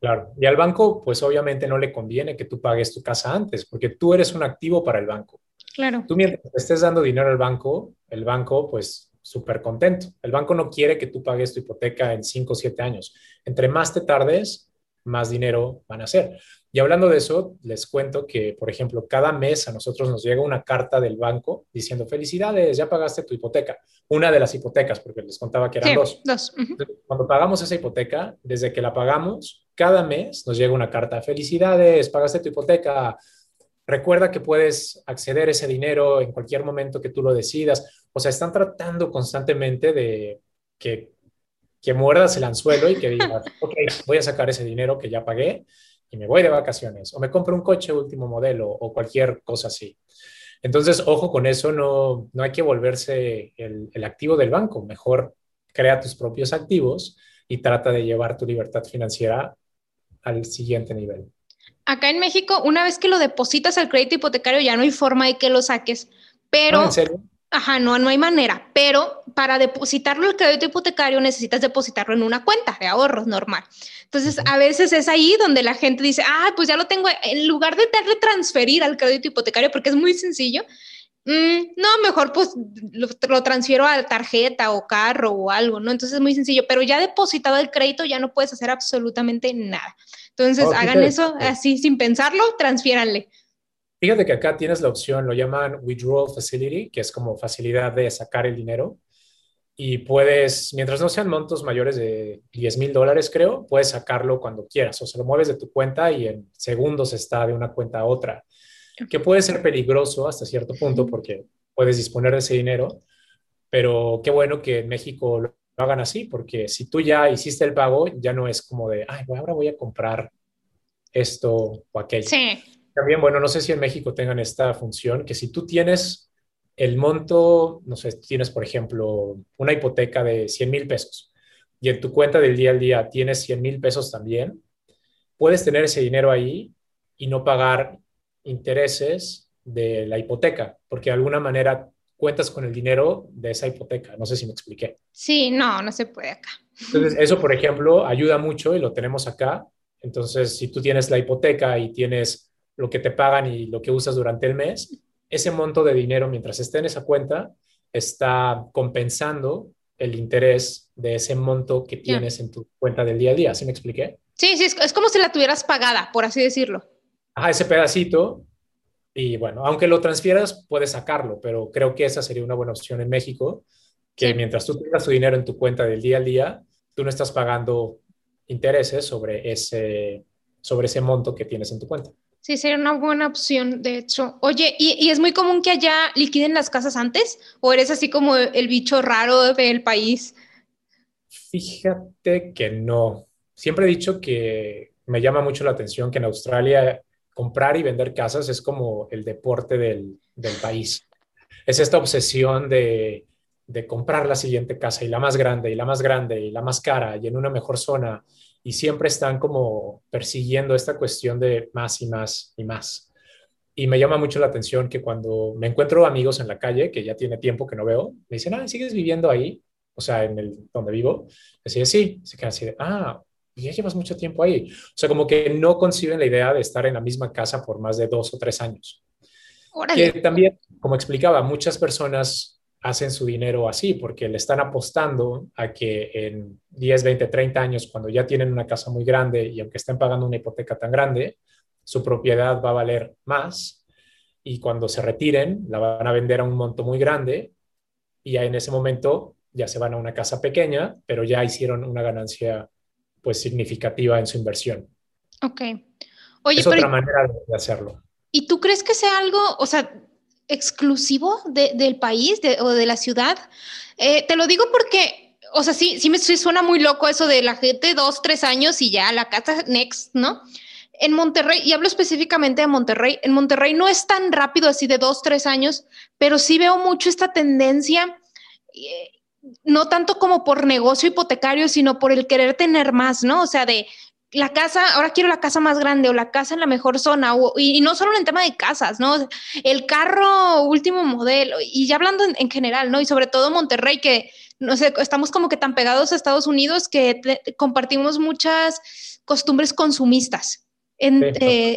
Claro, y al banco pues obviamente no le conviene que tú pagues tu casa antes porque tú eres un activo para el banco. Claro. Tú mientras estés dando dinero al banco, el banco pues súper contento. El banco no quiere que tú pagues tu hipoteca en cinco o siete años. Entre más te tardes, más dinero van a hacer. Y hablando de eso, les cuento que, por ejemplo, cada mes a nosotros nos llega una carta del banco diciendo, felicidades, ya pagaste tu hipoteca. Una de las hipotecas, porque les contaba que eran sí, dos. dos. Uh-huh. Cuando pagamos esa hipoteca, desde que la pagamos, cada mes nos llega una carta, felicidades, pagaste tu hipoteca. Recuerda que puedes acceder a ese dinero en cualquier momento que tú lo decidas. O sea, están tratando constantemente de que, que muerdas el anzuelo y que digas, ok, voy a sacar ese dinero que ya pagué. Y me voy de vacaciones, o me compro un coche último modelo, o cualquier cosa así. Entonces, ojo con eso, no, no hay que volverse el, el activo del banco. Mejor crea tus propios activos y trata de llevar tu libertad financiera al siguiente nivel. Acá en México, una vez que lo depositas al crédito hipotecario, ya no hay forma de que lo saques. Pero... ¿En serio? Ajá, no, no hay manera, pero para depositarlo el crédito hipotecario necesitas depositarlo en una cuenta de ahorros normal. Entonces, a veces es ahí donde la gente dice, ah, pues ya lo tengo, en lugar de darle transferir al crédito hipotecario, porque es muy sencillo, mmm, no, mejor pues lo, lo transfiero a tarjeta o carro o algo, ¿no? Entonces es muy sencillo, pero ya depositado el crédito ya no puedes hacer absolutamente nada. Entonces, oh, hagan sí, eso sí. Así sin pensarlo, transfiéranle. Fíjate que acá tienes la opción, lo llaman withdrawal facility, que es como facilidad de sacar el dinero. Y puedes, mientras no sean montos mayores de diez mil dólares, creo, puedes sacarlo cuando quieras. O sea, lo mueves de tu cuenta y en segundos está de una cuenta a otra. Que puede ser peligroso hasta cierto punto porque puedes disponer de ese dinero. Pero qué bueno que en México lo hagan así, porque si tú ya hiciste el pago, ya no es como de, ay, ahora voy a comprar esto o aquello. Sí. También, bueno, no sé si en México tengan esta función, que si tú tienes el monto, no sé, tienes, por ejemplo, una hipoteca de cien mil pesos y en tu cuenta del día al día tienes cien mil pesos también, puedes tener ese dinero ahí y no pagar intereses de la hipoteca, porque de alguna manera cuentas con el dinero de esa hipoteca. No sé si me expliqué. Sí, no, no se puede acá. Entonces, eso, por ejemplo, ayuda mucho y lo tenemos acá. Entonces, si tú tienes la hipoteca y tienes lo que te pagan y lo que usas durante el mes, ese monto de dinero mientras esté en esa cuenta está compensando el interés de ese monto que tienes en tu cuenta del día a día. ¿Sí me expliqué? Sí, sí, es, es como si la tuvieras pagada, por así decirlo. Ajá, ese pedacito. Y bueno, aunque lo transfieras, puedes sacarlo, pero creo que esa sería una buena opción en México, que sí. Mientras tú tengas tu dinero en tu cuenta del día a día, tú no estás pagando intereses sobre ese sobre ese monto que tienes en tu cuenta. Sí, sería una buena opción, de hecho. Oye, ¿y, y es muy común que allá liquiden las casas antes? ¿O eres así como el bicho raro del país? Fíjate que no. Siempre he dicho que me llama mucho la atención que en Australia comprar y vender casas es como el deporte del, del país. Es esta obsesión de, de comprar la siguiente casa y la más grande, y la más grande, y la más cara, y en una mejor zona. Y siempre están como persiguiendo esta cuestión de más y más y más. Y me llama mucho la atención que cuando me encuentro amigos en la calle, que ya tiene tiempo que no veo, me dicen, ah, ¿sigues viviendo ahí? O sea, en el donde vivo. Así de, sí. Se quedan así de, ah, ya llevas mucho tiempo ahí. O sea, como que no conciben la idea de estar en la misma casa por más de dos o tres años. ¡Órale! Que también, como explicaba, muchas personas hacen su dinero así porque le están apostando a que en diez, veinte, treinta años, cuando ya tienen una casa muy grande y aunque estén pagando una hipoteca tan grande, su propiedad va a valer más y cuando se retiren la van a vender a un monto muy grande y ya en ese momento ya se van a una casa pequeña, pero ya hicieron una ganancia pues significativa en su inversión. Ok. Oye, es pero otra manera de hacerlo. ¿Y tú crees que sea algo, o sea, exclusivo de, del país de, o de la ciudad? Eh, te lo digo porque, o sea, sí, sí me sí suena muy loco eso de la gente dos, tres años y ya la casa next, ¿no? En Monterrey, y hablo específicamente de Monterrey, en Monterrey no es tan rápido así de dos, tres años, pero sí veo mucho esta tendencia, eh, no tanto como por negocio hipotecario, sino por el querer tener más, ¿no? O sea, de la casa, ahora quiero la casa más grande o la casa en la mejor zona, o, y, y no solo en tema de casas, ¿no? El carro último modelo, y ya hablando en, en general, ¿no? Y sobre todo Monterrey, que no sé, estamos como que tan pegados a Estados Unidos que te, compartimos muchas costumbres consumistas. En, sí, eh,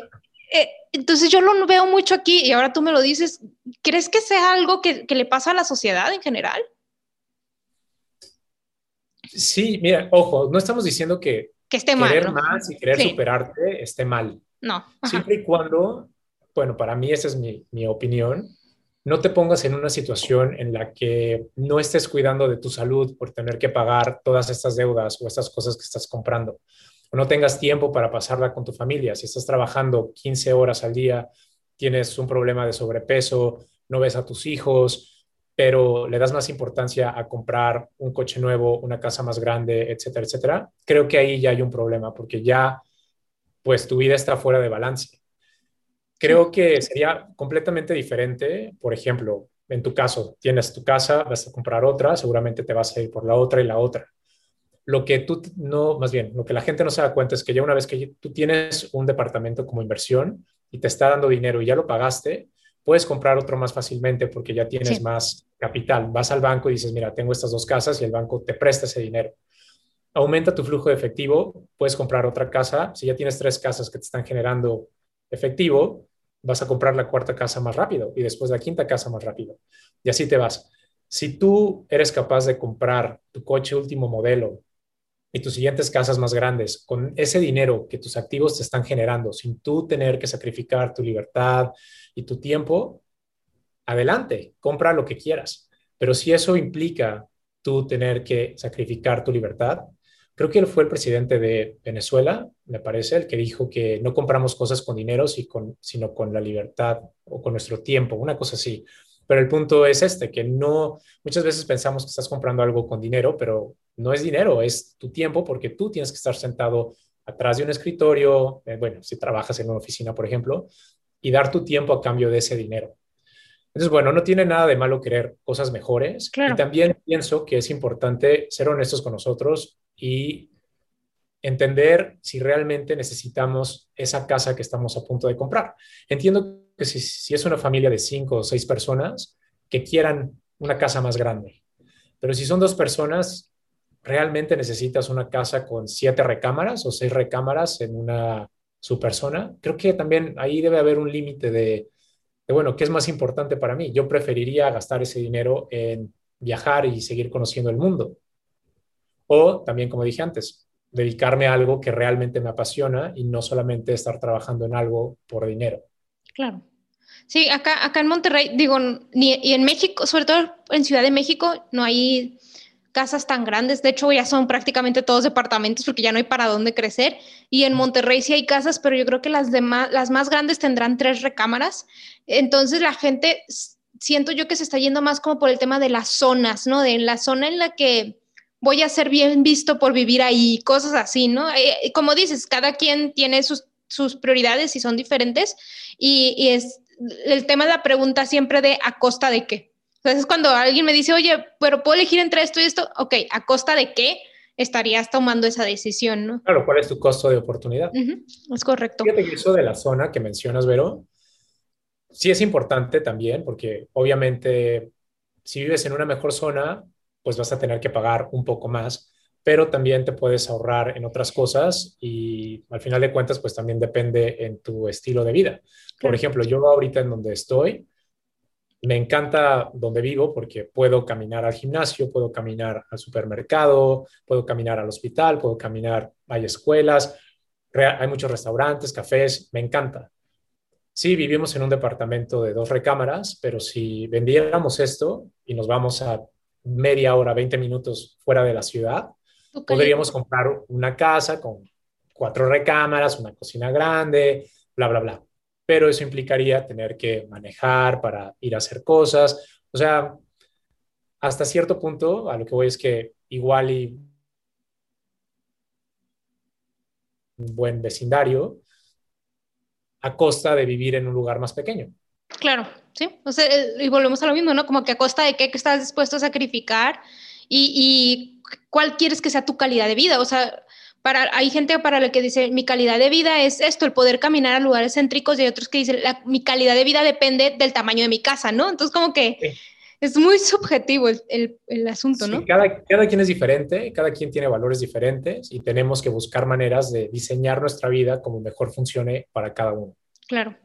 eh, entonces yo lo veo mucho aquí, y ahora tú me lo dices, ¿crees que sea algo que, que le pasa a la sociedad en general? Sí, mira, ojo, no estamos diciendo que Que esté mal. Querer más y querer sí. superarte esté mal. No. Ajá. Siempre y cuando, bueno, para mí esa es mi, mi opinión, no te pongas en una situación en la que no estés cuidando de tu salud por tener que pagar todas estas deudas o estas cosas que estás comprando. O no tengas tiempo para pasarla con tu familia. Si estás trabajando quince horas al día, tienes un problema de sobrepeso, no ves a tus hijos, pero le das más importancia a comprar un coche nuevo, una casa más grande, etcétera, etcétera, creo que ahí ya hay un problema porque ya, pues, tu vida está fuera de balance. Creo que sería completamente diferente, por ejemplo, en tu caso, tienes tu casa, vas a comprar otra, seguramente te vas a ir por la otra y la otra. Lo que tú no, más bien, lo que la gente no se da cuenta es que ya una vez que tú tienes un departamento como inversión y te está dando dinero y ya lo pagaste, puedes comprar otro más fácilmente porque ya tienes sí. más capital. Vas al banco y dices, mira, tengo estas dos casas y el banco te presta ese dinero. Aumenta tu flujo de efectivo, puedes comprar otra casa. Si ya tienes tres casas que te están generando efectivo, vas a comprar la cuarta casa más rápido y después la quinta casa más rápido. Y así te vas. Si tú eres capaz de comprar tu coche último modelo y tus siguientes casas más grandes con ese dinero que tus activos te están generando, sin tú tener que sacrificar tu libertad y tu tiempo, adelante, compra lo que quieras. Pero si eso implica tú tener que sacrificar tu libertad, creo que él fue el presidente de Venezuela, me parece, el que dijo que no compramos cosas con dinero, sino con la libertad o con nuestro tiempo, una cosa así. Pero el punto es este, que no, muchas veces pensamos que estás comprando algo con dinero, pero no es dinero, es tu tiempo porque tú tienes que estar sentado atrás de un escritorio, eh, bueno, si trabajas en una oficina, por ejemplo, y dar tu tiempo a cambio de ese dinero. Entonces, bueno, no tiene nada de malo querer cosas mejores. Claro. Y también pienso que es importante ser honestos con nosotros y entender si realmente necesitamos esa casa que estamos a punto de comprar. Entiendo que si, si es una familia de cinco o seis personas que quieran una casa más grande, pero si son dos personas, ¿realmente necesitas una casa con siete recámaras o seis recámaras en una superzona? Creo que también ahí debe haber un límite de, de, bueno, ¿qué es más importante para mí? Yo preferiría gastar ese dinero en viajar y seguir conociendo el mundo. O también, como dije antes, dedicarme a algo que realmente me apasiona y no solamente estar trabajando en algo por dinero. Claro. Sí, acá, acá en Monterrey, digo, ni, y en México, sobre todo en Ciudad de México, no hay casas tan grandes, de hecho ya son prácticamente todos departamentos porque ya no hay para dónde crecer, y en Monterrey sí hay casas, pero yo creo que las demás, las más grandes tendrán tres recámaras, entonces la gente, siento yo que se está yendo más como por el tema de las zonas, ¿no? De la zona en la que voy a ser bien visto por vivir ahí, cosas así, ¿no? Eh, como dices, cada quien tiene sus, sus prioridades y son diferentes, y, y es el tema de la pregunta siempre de ¿a costa de qué? Entonces, cuando alguien me dice, oye, pero ¿puedo elegir entre esto y esto? Ok, ¿a costa de qué estarías tomando esa decisión, no? Claro, ¿cuál es tu costo de oportunidad? Uh-huh, es correcto. Fíjate que eso de la zona que mencionas, Vero, sí es importante también, porque obviamente si vives en una mejor zona, pues vas a tener que pagar un poco más, pero también te puedes ahorrar en otras cosas y al final de cuentas, pues también depende en tu estilo de vida. Por ejemplo, yo ahorita en donde estoy, me encanta donde vivo porque puedo caminar al gimnasio, puedo caminar al supermercado, puedo caminar al hospital, puedo caminar, hay escuelas, hay muchos restaurantes, cafés, me encanta. Sí, vivimos en un departamento de dos recámaras, pero si vendiéramos esto y nos vamos a media hora, veinte minutos fuera de la ciudad, okay, podríamos comprar una casa con cuatro recámaras, una cocina grande, bla, bla, bla. Pero eso implicaría tener que manejar para ir a hacer cosas. O sea, hasta cierto punto, a lo que voy es que igual y un buen vecindario a costa de vivir en un lugar más pequeño. Claro, sí. O sea, y volvemos a lo mismo, ¿no? Como que a costa de qué estás dispuesto a sacrificar y, y cuál quieres que sea tu calidad de vida. O sea, Para, hay gente para la que dice, mi calidad de vida es esto, el poder caminar a lugares céntricos, y hay otros que dicen, la, mi calidad de vida depende del tamaño de mi casa, ¿no? Entonces, como que sí, es muy subjetivo el, el, el asunto, sí, ¿no? Cada, cada quien es diferente, cada quien tiene valores diferentes y tenemos que buscar maneras de diseñar nuestra vida como mejor funcione para cada uno. Claro.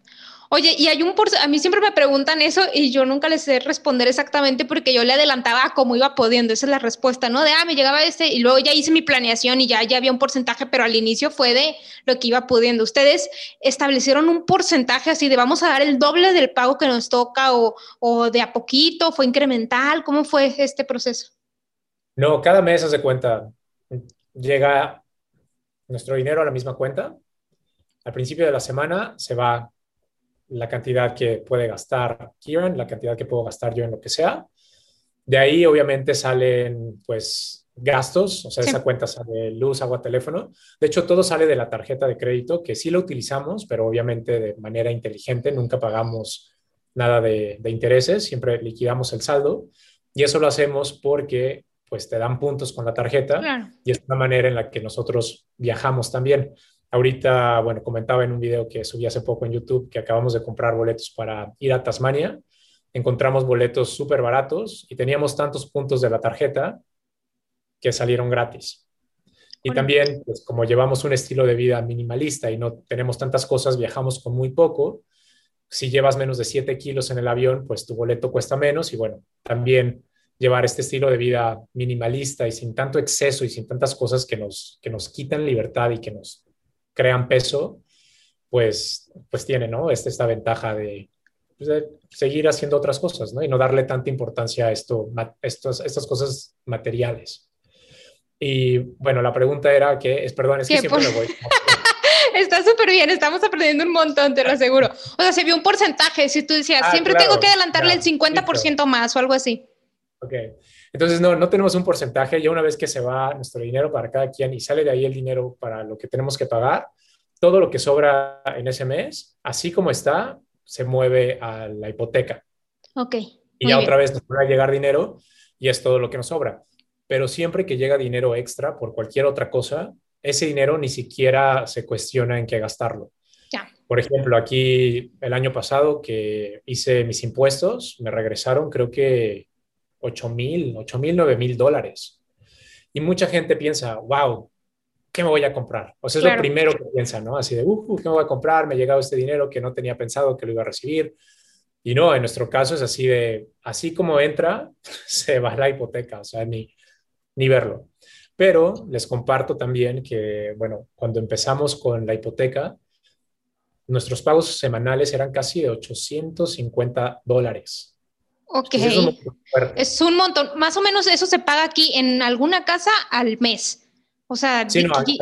Oye, y hay un porcentaje, a mí siempre me preguntan eso y yo nunca les sé responder exactamente porque yo le adelantaba a cómo iba pudiendo, esa es la respuesta, ¿no? De, ah, me llegaba este y luego ya hice mi planeación y ya, ya había un porcentaje, pero al inicio fue de lo que iba pudiendo. ¿Ustedes establecieron un porcentaje así de vamos a dar el doble del pago que nos toca o, o de a poquito, fue incremental? ¿Cómo fue este proceso? No, cada mes se hace cuenta, llega nuestro dinero a la misma cuenta, al principio de la semana se va la cantidad que puede gastar Kieran, la cantidad que puedo gastar yo en lo que sea. De ahí obviamente salen pues gastos, o sea, sí, esa cuenta sale luz, agua, teléfono. De hecho, todo sale de la tarjeta de crédito, que sí la utilizamos, pero obviamente de manera inteligente, nunca pagamos nada de, de intereses, siempre liquidamos el saldo y eso lo hacemos porque pues te dan puntos con la tarjeta, claro, y es una manera en la que nosotros viajamos también. Ahorita, bueno, comentaba en un video que subí hace poco en YouTube que acabamos de comprar boletos para ir a Tasmania. Encontramos boletos súper baratos y teníamos tantos puntos de la tarjeta que salieron gratis. Y bueno, también, pues, como llevamos un estilo de vida minimalista y no tenemos tantas cosas, viajamos con muy poco. Si llevas menos de siete kilos en el avión, pues tu boleto cuesta menos. Y bueno, también llevar este estilo de vida minimalista y sin tanto exceso y sin tantas cosas que nos, que nos quitan libertad y que nos crean peso, pues, pues tiene, ¿no? Esta, esta ventaja de, pues, de seguir haciendo otras cosas, ¿no? Y no darle tanta importancia a esto, ma, estos, estas cosas materiales. Y bueno, la pregunta era que, es, perdón, es que siempre por... me voy. Está súper bien, estamos aprendiendo un montón, te lo aseguro. O sea, se vio un porcentaje, si tú decías, ah, siempre claro, tengo que adelantarle claro, el cincuenta por ciento listo, más o algo así. Ok, entonces no, no tenemos un porcentaje, ya una vez que se va nuestro dinero para cada quien y sale de ahí el dinero para lo que tenemos que pagar, todo lo que sobra en ese mes, así como está, se mueve a la hipoteca. Ok. Y ya bien, otra vez nos va a llegar dinero y es todo lo que nos sobra. Pero siempre que llega dinero extra por cualquier otra cosa, ese dinero ni siquiera se cuestiona en qué gastarlo. Ya. Por ejemplo, aquí el año pasado que hice mis impuestos, me regresaron creo que ocho mil, nueve mil dólares. Y mucha gente piensa, wow, ¿qué me voy a comprar? O sea, es claro, lo primero que piensa, ¿no? Así de, uh, ¿qué me voy a comprar? Me ha llegado este dinero que no tenía pensado que lo iba a recibir. Y no, en nuestro caso es así de, así como entra, se va la hipoteca, o sea, ni, ni verlo. Pero les comparto también que, bueno, cuando empezamos con la hipoteca, nuestros pagos semanales eran casi de ochocientos cincuenta dólares. Ok, es un montón. Más o menos eso se paga aquí en alguna casa al mes. O sea, sí, no, aquí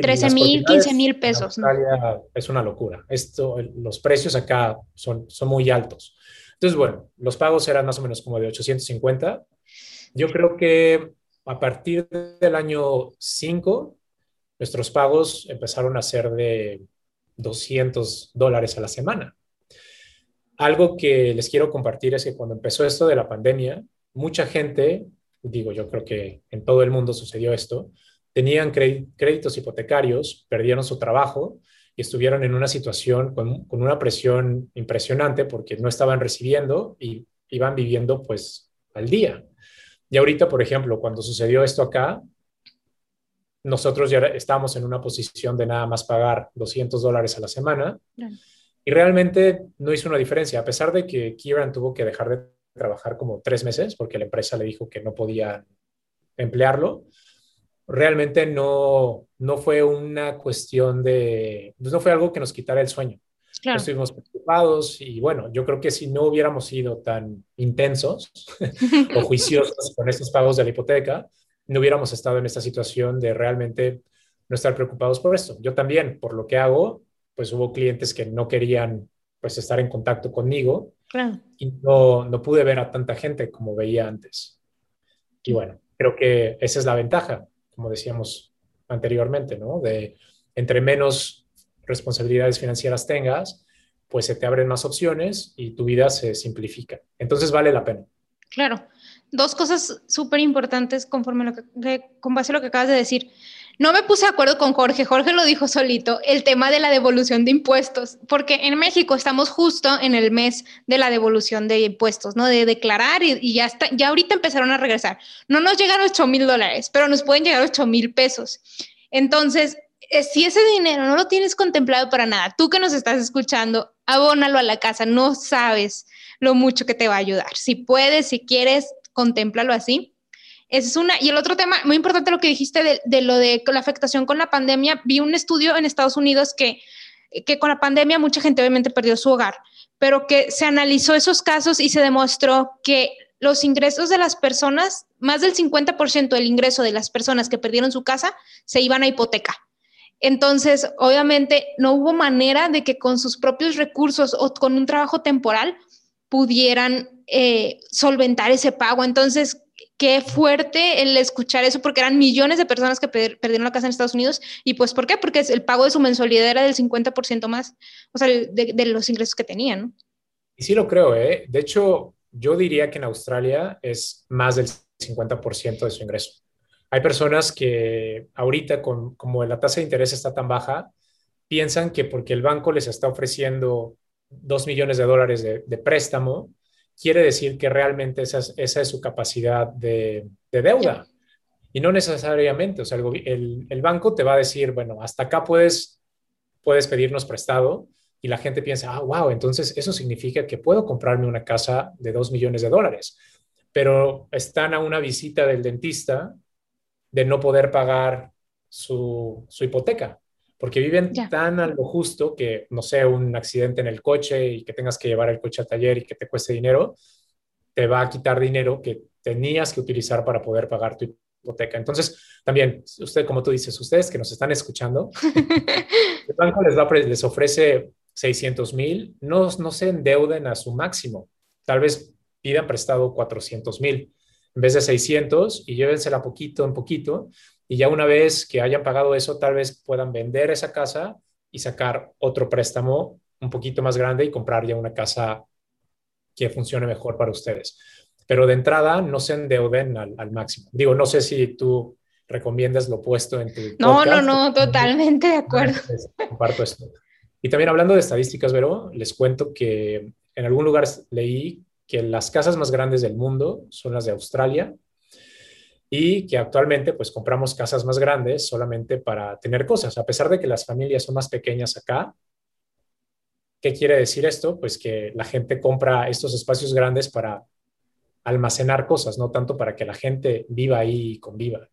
trece mil, quince mil pesos. En Australia, ¿no? Es una locura. Esto, los precios acá son, son muy altos. Entonces, bueno, los pagos eran más o menos como de ochocientos cincuenta. Yo creo que a partir del año cinco, nuestros pagos empezaron a ser de doscientos dólares a la semana. Algo que les quiero compartir es que cuando empezó esto de la pandemia, mucha gente, digo, yo creo que en todo el mundo sucedió esto, tenían créditos hipotecarios, perdieron su trabajo y estuvieron en una situación con, con una presión impresionante porque no estaban recibiendo y iban viviendo pues al día. Y ahorita, por ejemplo, cuando sucedió esto acá, nosotros ya estábamos en una posición de nada más pagar doscientos dólares a la semana. Claro. Y realmente no hizo una diferencia, a pesar de que Kieran tuvo que dejar de trabajar como tres meses porque la empresa le dijo que no podía emplearlo. Realmente no, no fue una cuestión de... No fue algo que nos quitara el sueño. Claro. Estuvimos preocupados y bueno, yo creo que si no hubiéramos sido tan intensos o juiciosos con estos pagos de la hipoteca, no hubiéramos estado en esta situación de realmente no estar preocupados por esto. Yo también, por lo que hago, pues hubo clientes que no querían pues estar en contacto conmigo. Claro. Y no, no pude ver a tanta gente como veía antes. Y bueno, creo que esa es la ventaja, como decíamos anteriormente, ¿no? De entre menos responsabilidades financieras tengas, pues se te abren más opciones y tu vida se simplifica. Entonces vale la pena. Claro. Dos cosas súper importantes conforme lo que, con base a lo que acabas de decir. No me puse de acuerdo con Jorge, Jorge lo dijo solito, el tema de la devolución de impuestos, porque en México estamos justo en el mes de la devolución de impuestos, ¿no? De declarar y, y ya está, ya ahorita empezaron a regresar. No nos llegan ocho mil dólares, pero nos pueden llegar ocho mil pesos. Entonces, eh, si ese dinero no lo tienes contemplado para nada, tú que nos estás escuchando, abónalo a la casa, no sabes lo mucho que te va a ayudar. Si puedes, si quieres, contémplalo así. Esa es una. Y el otro tema, muy importante lo que dijiste de, de lo de la afectación con la pandemia, vi un estudio en Estados Unidos que, que con la pandemia mucha gente obviamente perdió su hogar, pero que se analizó esos casos y se demostró que los ingresos de las personas, más del cincuenta por ciento del ingreso de las personas que perdieron su casa, se iban a hipoteca. Entonces, obviamente no hubo manera de que con sus propios recursos o con un trabajo temporal pudieran eh, solventar ese pago. Entonces, qué fuerte el escuchar eso, porque eran millones de personas que per- perdieron la casa en Estados Unidos. ¿Y pues por qué? Porque el pago de su mensualidad era del cincuenta por ciento más, o sea, de, de los ingresos que tenían, ¿no? Y sí lo creo, ¿eh? De hecho, yo diría que en Australia es más del cincuenta por ciento de su ingreso. Hay personas que ahorita, con, como la tasa de interés está tan baja, piensan que porque el banco les está ofreciendo dos millones de dólares de, de préstamo, quiere decir que realmente esa es, esa es su capacidad de, de deuda. Y no necesariamente, o sea, el, el, el banco te va a decir, bueno, hasta acá puedes, puedes pedirnos prestado, y la gente piensa, ah, wow, entonces eso significa que puedo comprarme una casa de dos millones de dólares, pero están a una visita del dentista de no poder pagar su, su hipoteca, porque viven yeah. tan a lo justo que, no sé, un accidente en el coche y que tengas que llevar el coche al taller y que te cueste dinero, te va a quitar dinero que tenías que utilizar para poder pagar tu hipoteca. Entonces, también, usted, como tú dices, ustedes que nos están escuchando, el banco les, va, les ofrece seiscientos mil, no, no se endeuden a su máximo, tal vez pidan prestado cuatrocientos mil en vez de seiscientos y llévensela poquito en poquito. Y ya una vez que hayan pagado eso, tal vez puedan vender esa casa y sacar otro préstamo un poquito más grande y comprar ya una casa que funcione mejor para ustedes. Pero de entrada, no se endeuden al, al máximo. Digo, no sé si tú recomiendas lo opuesto en tu No, podcast. no, no, totalmente de acuerdo. Comparto esto. Y también hablando de estadísticas, Vero, les cuento que en algún lugar leí que las casas más grandes del mundo son las de Australia, y que actualmente pues compramos casas más grandes solamente para tener cosas. A pesar de que las familias son más pequeñas acá, ¿qué quiere decir esto? Pues que la gente compra estos espacios grandes para almacenar cosas, no tanto para que la gente viva ahí y conviva.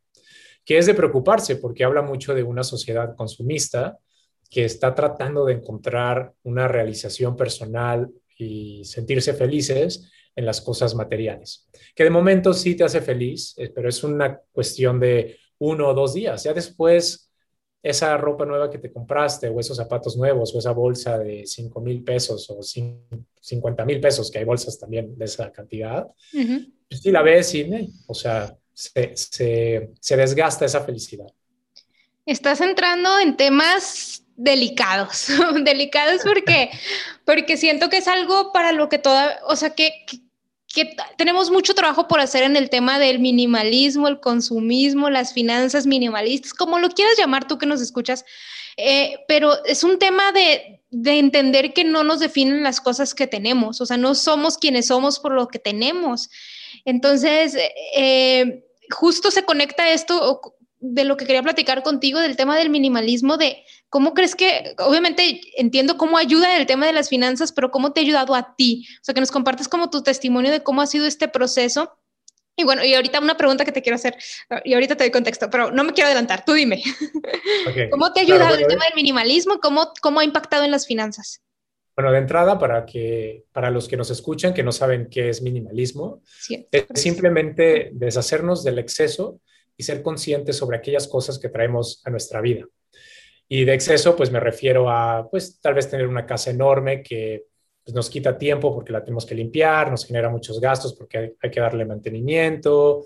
Que es de preocuparse porque habla mucho de una sociedad consumista que está tratando de encontrar una realización personal y sentirse felices en las cosas materiales, que de momento sí te hace feliz, pero es una cuestión de uno o dos días. Ya después, esa ropa nueva que te compraste o esos zapatos nuevos o esa bolsa de cinco mil pesos o cincuenta mil pesos, que hay bolsas también de esa cantidad, uh-huh. sí la ves y, eh, o sea, se, se, se desgasta esa felicidad. Estás entrando en temas delicados, delicados porque, porque siento que es algo para lo que toda, o sea, que, que, que tenemos mucho trabajo por hacer en el tema del minimalismo, el consumismo, las finanzas minimalistas, como lo quieras llamar tú que nos escuchas, eh, pero es un tema de, de entender que no nos definen las cosas que tenemos, o sea, no somos quienes somos por lo que tenemos. Entonces, eh, justo se conecta esto de lo que quería platicar contigo, del tema del minimalismo, de cómo crees que, obviamente entiendo cómo ayuda en el tema de las finanzas, pero cómo te ha ayudado a ti, o sea, que nos compartas como tu testimonio de cómo ha sido este proceso. Y bueno, y ahorita una pregunta que te quiero hacer, y ahorita te doy contexto, pero no me quiero adelantar, tú dime. Okay. ¿Cómo te ha ayudado claro, bueno, el tema del minimalismo? ¿Cómo, cómo ha impactado en las finanzas? Bueno, de entrada, para, que, para los que nos escuchan, que no saben qué es minimalismo, sí, es simplemente deshacernos del exceso y ser conscientes sobre aquellas cosas que traemos a nuestra vida. Y de exceso, pues me refiero a, pues tal vez tener una casa enorme que pues, nos quita tiempo porque la tenemos que limpiar, nos genera muchos gastos porque hay, hay que darle mantenimiento,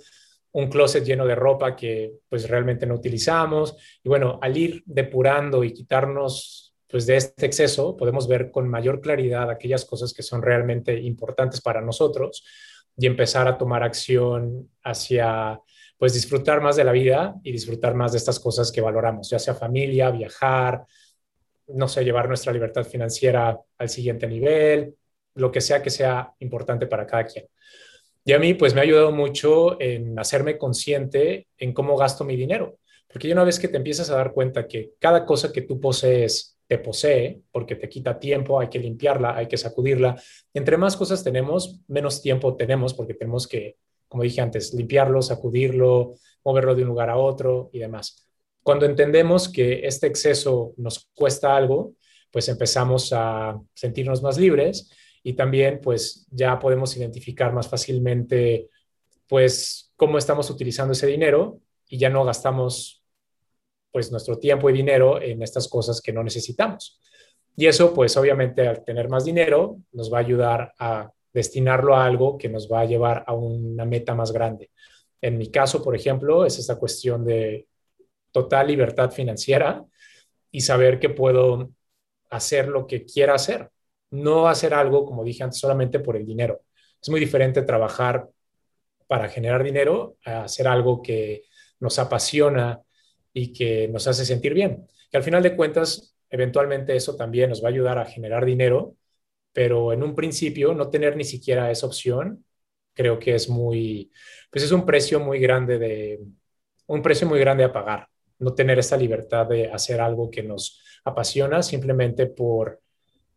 un closet lleno de ropa que pues realmente no utilizamos. Y bueno, al ir depurando y quitarnos pues de este exceso, podemos ver con mayor claridad aquellas cosas que son realmente importantes para nosotros y empezar a tomar acción hacia pues disfrutar más de la vida y disfrutar más de estas cosas que valoramos, ya sea familia, viajar, no sé, llevar nuestra libertad financiera al siguiente nivel, lo que sea que sea importante para cada quien. Y a mí, pues me ha ayudado mucho en hacerme consciente en cómo gasto mi dinero, porque ya una vez que te empiezas a dar cuenta que cada cosa que tú posees te posee, porque te quita tiempo, hay que limpiarla, hay que sacudirla, entre más cosas tenemos, menos tiempo tenemos, porque tenemos que, como dije antes, limpiarlo, sacudirlo, moverlo de un lugar a otro y demás. Cuando entendemos que este exceso nos cuesta algo, pues empezamos a sentirnos más libres y también pues ya podemos identificar más fácilmente pues cómo estamos utilizando ese dinero y ya no gastamos pues nuestro tiempo y dinero en estas cosas que no necesitamos. Y eso pues obviamente al tener más dinero nos va a ayudar a destinarlo a algo que nos va a llevar a una meta más grande. En mi caso, por ejemplo, es esta cuestión de total libertad financiera y saber que puedo hacer lo que quiera hacer. No hacer algo, como dije antes, solamente por el dinero. Es muy diferente trabajar para generar dinero a hacer algo que nos apasiona y que nos hace sentir bien. Que al final de cuentas, eventualmente eso también nos va a ayudar a generar dinero, pero en un principio no tener ni siquiera esa opción creo que es muy, pues es un precio muy grande de, un precio muy grande a pagar, no tener esta libertad de hacer algo que nos apasiona simplemente por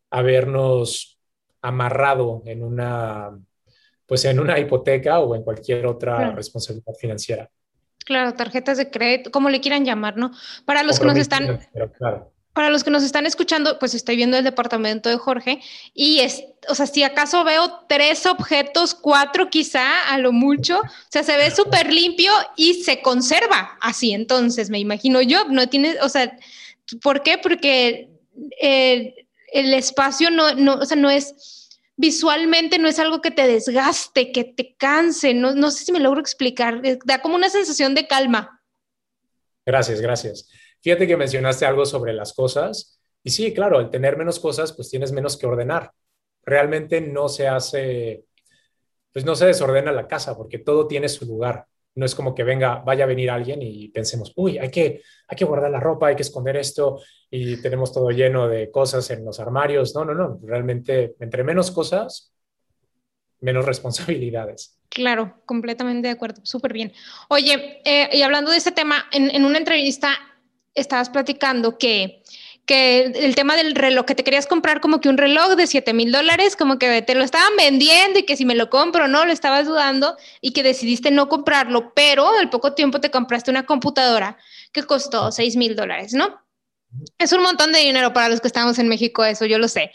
habernos amarrado en una, pues en una hipoteca o en cualquier otra claro. responsabilidad financiera. Claro, tarjetas de crédito, como le quieran llamar, ¿no? Para los que nos están... Pero claro. Para los que nos están escuchando, pues estoy viendo el departamento de Jorge y es, o sea, si acaso veo tres objetos, cuatro quizá, a lo mucho, o sea, se ve súper limpio y se conserva así, entonces me imagino yo, no tiene, o sea, ¿por qué? Porque el, el espacio no, no, o sea, no es, visualmente no es algo que te desgaste, que te canse, no, no sé si me logro explicar, da como una sensación de calma. Gracias, gracias. Fíjate que mencionaste algo sobre las cosas y sí, claro, al tener menos cosas, pues tienes menos que ordenar. Realmente no se hace, pues no se desordena la casa porque todo tiene su lugar. No es como que venga, vaya a venir alguien y pensemos, uy, hay que, hay que guardar la ropa, hay que esconder esto y tenemos todo lleno de cosas en los armarios. No, no, no, realmente entre menos cosas, menos responsabilidades. Claro, completamente de acuerdo, súper bien. Oye, eh, y hablando de este tema, en, en una entrevista... Estabas platicando que, que el tema del reloj, que te querías comprar como que un reloj de siete mil dólares, como que te lo estaban vendiendo y que si me lo compro o no, lo estabas dudando y que decidiste no comprarlo, pero al poco tiempo te compraste una computadora que costó seis mil dólares, ¿no? Es un montón de dinero para los que estamos en México, eso yo lo sé.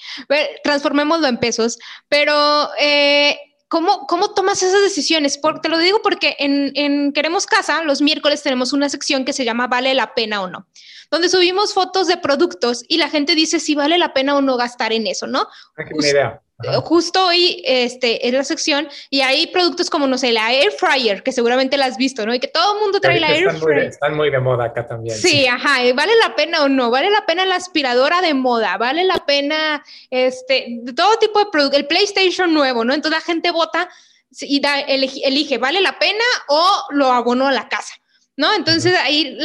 Transformémoslo en pesos, pero... Eh, ¿Cómo, ¿Cómo tomas esas decisiones? Por, te lo digo porque en, en Queremos Casa, los miércoles tenemos una sección que se llama ¿Vale la pena o no?, donde subimos fotos de productos y la gente dice si vale la pena o no gastar en eso, ¿no? Es una idea. Ajá. Justo hoy este, es la sección y hay productos como, no sé, la Air Fryer, que seguramente la has visto, ¿no? Y que todo el mundo trae la Air Fryer. Muy de, están muy de moda acá también. Sí, sí, ajá. ¿Vale la pena o no? ¿Vale la pena la aspiradora de moda? ¿Vale la pena este, todo tipo de productos? El PlayStation nuevo, ¿no? Entonces la gente vota y da, elige, ¿vale la pena o lo abono a la casa? ¿No? Entonces uh-huh. ahí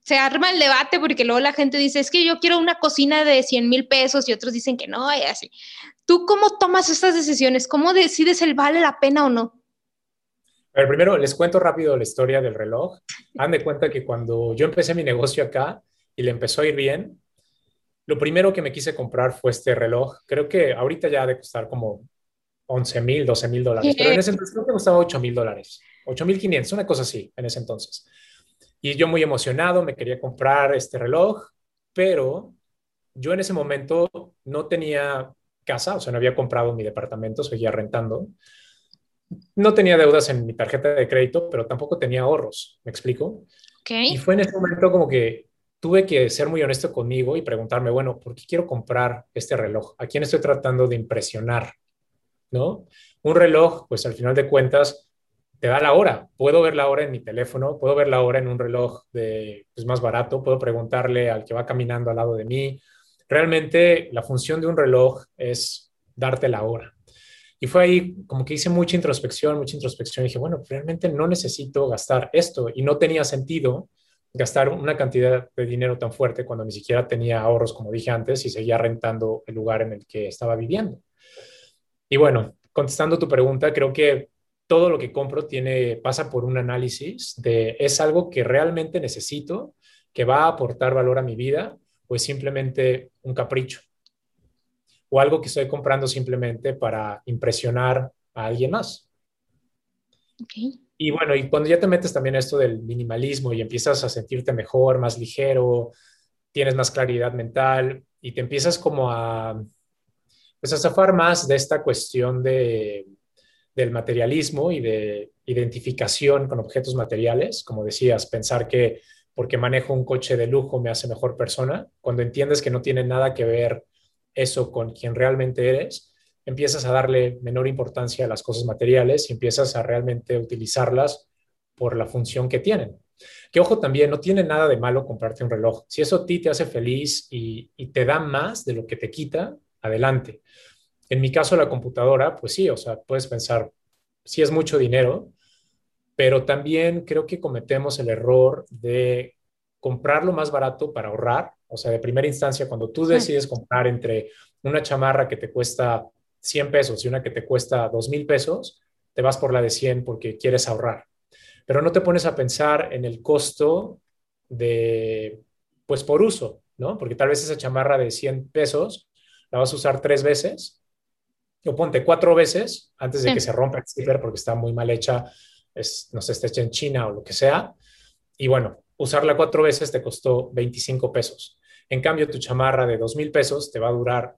se arma el debate porque luego la gente dice, es que yo quiero una cocina de cien mil pesos y otros dicen que no, y así. ¿Tú cómo tomas estas decisiones? ¿Cómo decides el vale la pena o no? A ver, primero les cuento rápido la historia del reloj. Hagan de cuenta que cuando yo empecé mi negocio acá y le empezó a ir bien, lo primero que me quise comprar fue este reloj. Creo que ahorita ya ha de costar como once mil, doce mil dólares. Pero en ese entonces creo que costaba ocho mil dólares. ocho mil quinientos, una cosa así en ese entonces. Y yo muy emocionado, me quería comprar este reloj, pero yo en ese momento no tenía casa, o sea, no había comprado mi departamento, seguía rentando. No tenía deudas en mi tarjeta de crédito, pero tampoco tenía ahorros, ¿me explico? Okay. Y fue en ese momento como que tuve que ser muy honesto conmigo y preguntarme, bueno, ¿por qué quiero comprar este reloj? ¿A quién estoy tratando de impresionar? ¿No? Un reloj, pues al final de cuentas, te da la hora. Puedo ver la hora en mi teléfono, puedo ver la hora en un reloj de, pues, más barato, puedo preguntarle al que va caminando al lado de mí. Realmente la función de un reloj es darte la hora. Y fue ahí como que hice mucha introspección, mucha introspección. Y dije, bueno, realmente no necesito gastar esto. Y no tenía sentido gastar una cantidad de dinero tan fuerte cuando ni siquiera tenía ahorros, como dije antes, y seguía rentando el lugar en el que estaba viviendo. Y bueno, contestando tu pregunta, creo que todo lo que compro tiene, pasa por un análisis de ¿es algo que realmente necesito, que va a aportar valor a mi vida? Pues simplemente un capricho o algo que estoy comprando simplemente para impresionar a alguien más. Okay. Y bueno, y cuando ya te metes también a esto del minimalismo y empiezas a sentirte mejor, más ligero, tienes más claridad mental y te empiezas como a, pues a zafar más de esta cuestión de, del materialismo y de identificación con objetos materiales, como decías, pensar que porque manejo un coche de lujo me hace mejor persona. Cuando entiendes que no tiene nada que ver eso con quien realmente eres, empiezas a darle menor importancia a las cosas materiales y empiezas a realmente utilizarlas por la función que tienen. Que ojo también, no tiene nada de malo comprarte un reloj. Si eso a ti te hace feliz y, y te da más de lo que te quita, adelante. En mi caso la computadora, pues sí, o sea, puedes pensar, si es mucho dinero, pero también creo que cometemos el error de comprar lo más barato para ahorrar. O sea, de primera instancia, cuando tú decides comprar entre una chamarra que te cuesta cien pesos y una que te cuesta dos mil pesos, te vas por la de cien porque quieres ahorrar. Pero no te pones a pensar en el costo de, pues por uso, ¿no? Porque tal vez esa chamarra de cien pesos la vas a usar tres veces, o ponte cuatro veces antes de sí. que se rompa el zipper porque está muy mal hecha. Es, no sé, está hecha en China o lo que sea, y bueno, usarla cuatro veces te costó veinticinco pesos. En cambio, tu chamarra de dos mil pesos te va a durar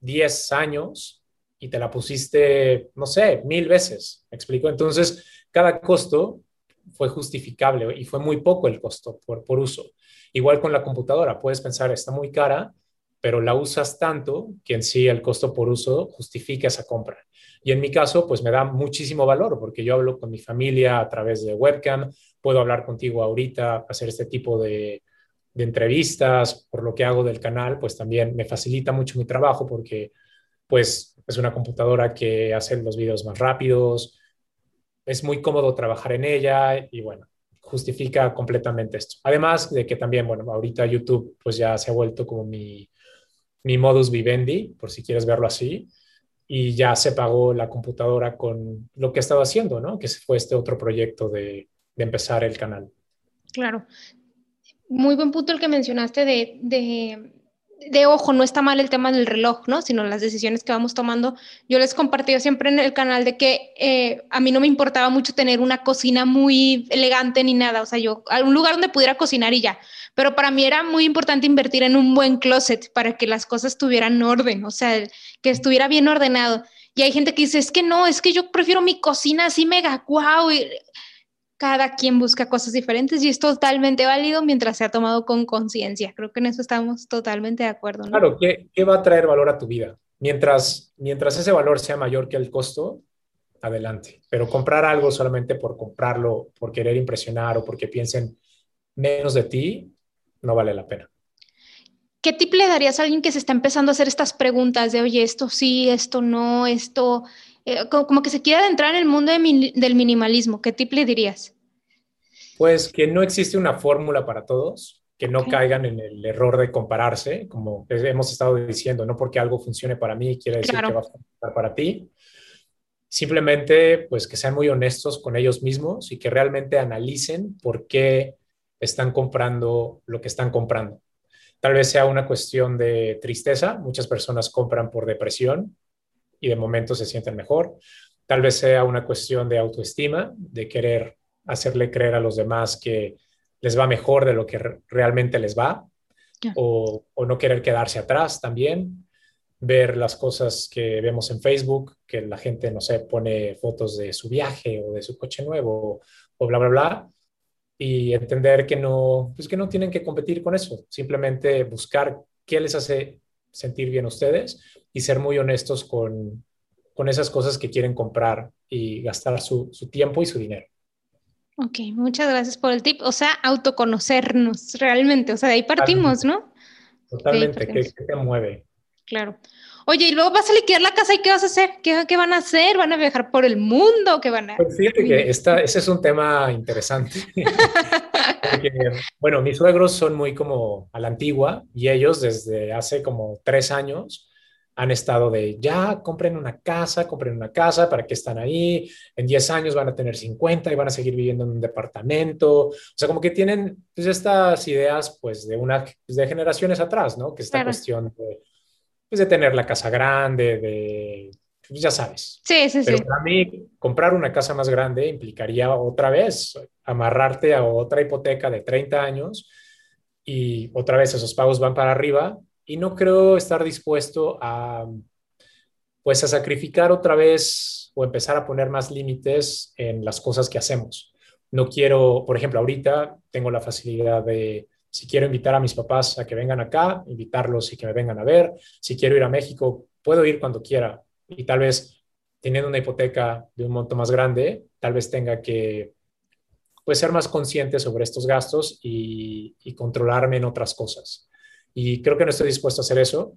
diez años y te la pusiste, no sé, mil veces, ¿me explico? Entonces, cada costo fue justificable y fue muy poco el costo por, por uso. Igual con la computadora, puedes pensar, está muy cara, pero la usas tanto que en sí el costo por uso justifica esa compra. Y en mi caso, pues me da muchísimo valor porque yo hablo con mi familia a través de webcam, puedo hablar contigo ahorita, hacer este tipo de, de entrevistas, por lo que hago del canal, pues también me facilita mucho mi trabajo porque pues es una computadora que hace los videos más rápidos, es muy cómodo trabajar en ella y bueno, justifica completamente esto. Además de que también, bueno, ahorita YouTube pues ya se ha vuelto como mi... mi modus vivendi, por si quieres verlo así, y ya se pagó la computadora con lo que estaba haciendo, ¿no? Que fue este otro proyecto de, de empezar el canal. Claro. Muy buen punto el que mencionaste de, de, de, ojo, no está mal el tema del reloj, ¿no? Sino las decisiones que vamos tomando. Yo les compartí siempre en el canal de que eh, a mí no me importaba mucho tener una cocina muy elegante ni nada. O sea, yo, un lugar donde pudiera cocinar y ya. Pero para mí era muy importante invertir en un buen closet para que las cosas tuvieran orden, o sea, que estuviera bien ordenado. Y hay gente que dice, es que no, es que yo prefiero mi cocina así mega guau. Y cada quien busca cosas diferentes y es totalmente válido mientras se ha tomado con conciencia. Creo que en eso estamos totalmente de acuerdo, ¿no? Claro, ¿qué, qué va a traer valor a tu vida? Mientras, mientras ese valor sea mayor que el costo, adelante. Pero comprar algo solamente por comprarlo, por querer impresionar o porque piensen menos de ti, no vale la pena. ¿Qué tip le darías a alguien que se está empezando a hacer estas preguntas de, oye, esto sí, esto no, esto, eh, como, como que se quiere adentrar en el mundo de mi, del minimalismo? ¿Qué tip le dirías? Pues que no existe una fórmula para todos, que no okay. caigan en el error de compararse, como hemos estado diciendo, no porque algo funcione para mí quiere decir claro. que va a funcionar para ti. Simplemente, pues que sean muy honestos con ellos mismos y que realmente analicen por qué están comprando lo que están comprando. Tal vez sea una cuestión de tristeza. Muchas personas compran por depresión y de momento se sienten mejor. Tal vez sea una cuestión de autoestima, de querer hacerle creer a los demás que les va mejor de lo que re- realmente les va. Yeah. O, o no querer quedarse atrás también. Ver las cosas que vemos en Facebook, que la gente, no sé, pone fotos de su viaje o de su coche nuevo o bla, bla, bla. Y entender que no, pues que no tienen que competir con eso. Simplemente buscar qué les hace sentir bien a ustedes y ser muy honestos con, con esas cosas que quieren comprar y gastar su, su tiempo y su dinero. Ok, muchas gracias por el tip. O sea, autoconocernos realmente. O sea, de ahí partimos, ¿no? Totalmente, ¿qué te mueve? Claro. Oye, y luego vas a liquidar la casa y ¿qué vas a hacer? ¿Qué, qué van a hacer? ¿Van a viajar por el mundo? ¿Qué van a...? Pues fíjate que esta, ese es un tema interesante. Porque, bueno, mis suegros son muy como a la antigua y ellos desde hace como tres años han estado de ya, compren una casa, compren una casa, ¿para qué están ahí? En diez años van a tener cincuenta y van a seguir viviendo en un departamento. O sea, como que tienen pues, estas ideas pues, de, una, pues, de generaciones atrás, ¿no? Que esta claro. cuestión de... Pues de tener la casa grande, de... Pues ya sabes. Sí, sí, Pero sí. Pero para mí, comprar una casa más grande implicaría otra vez amarrarte a otra hipoteca de treinta años y otra vez esos pagos van para arriba y no creo estar dispuesto a, pues, a sacrificar otra vez o empezar a poner más límites en las cosas que hacemos. No quiero, por ejemplo, ahorita tengo la facilidad de... Si quiero invitar a mis papás a que vengan acá, invitarlos y que me vengan a ver. Si quiero ir a México, puedo ir cuando quiera. Y tal vez, teniendo una hipoteca de un monto más grande, tal vez tenga que pues, ser más consciente sobre estos gastos y, y controlarme en otras cosas. Y creo que no estoy dispuesto a hacer eso,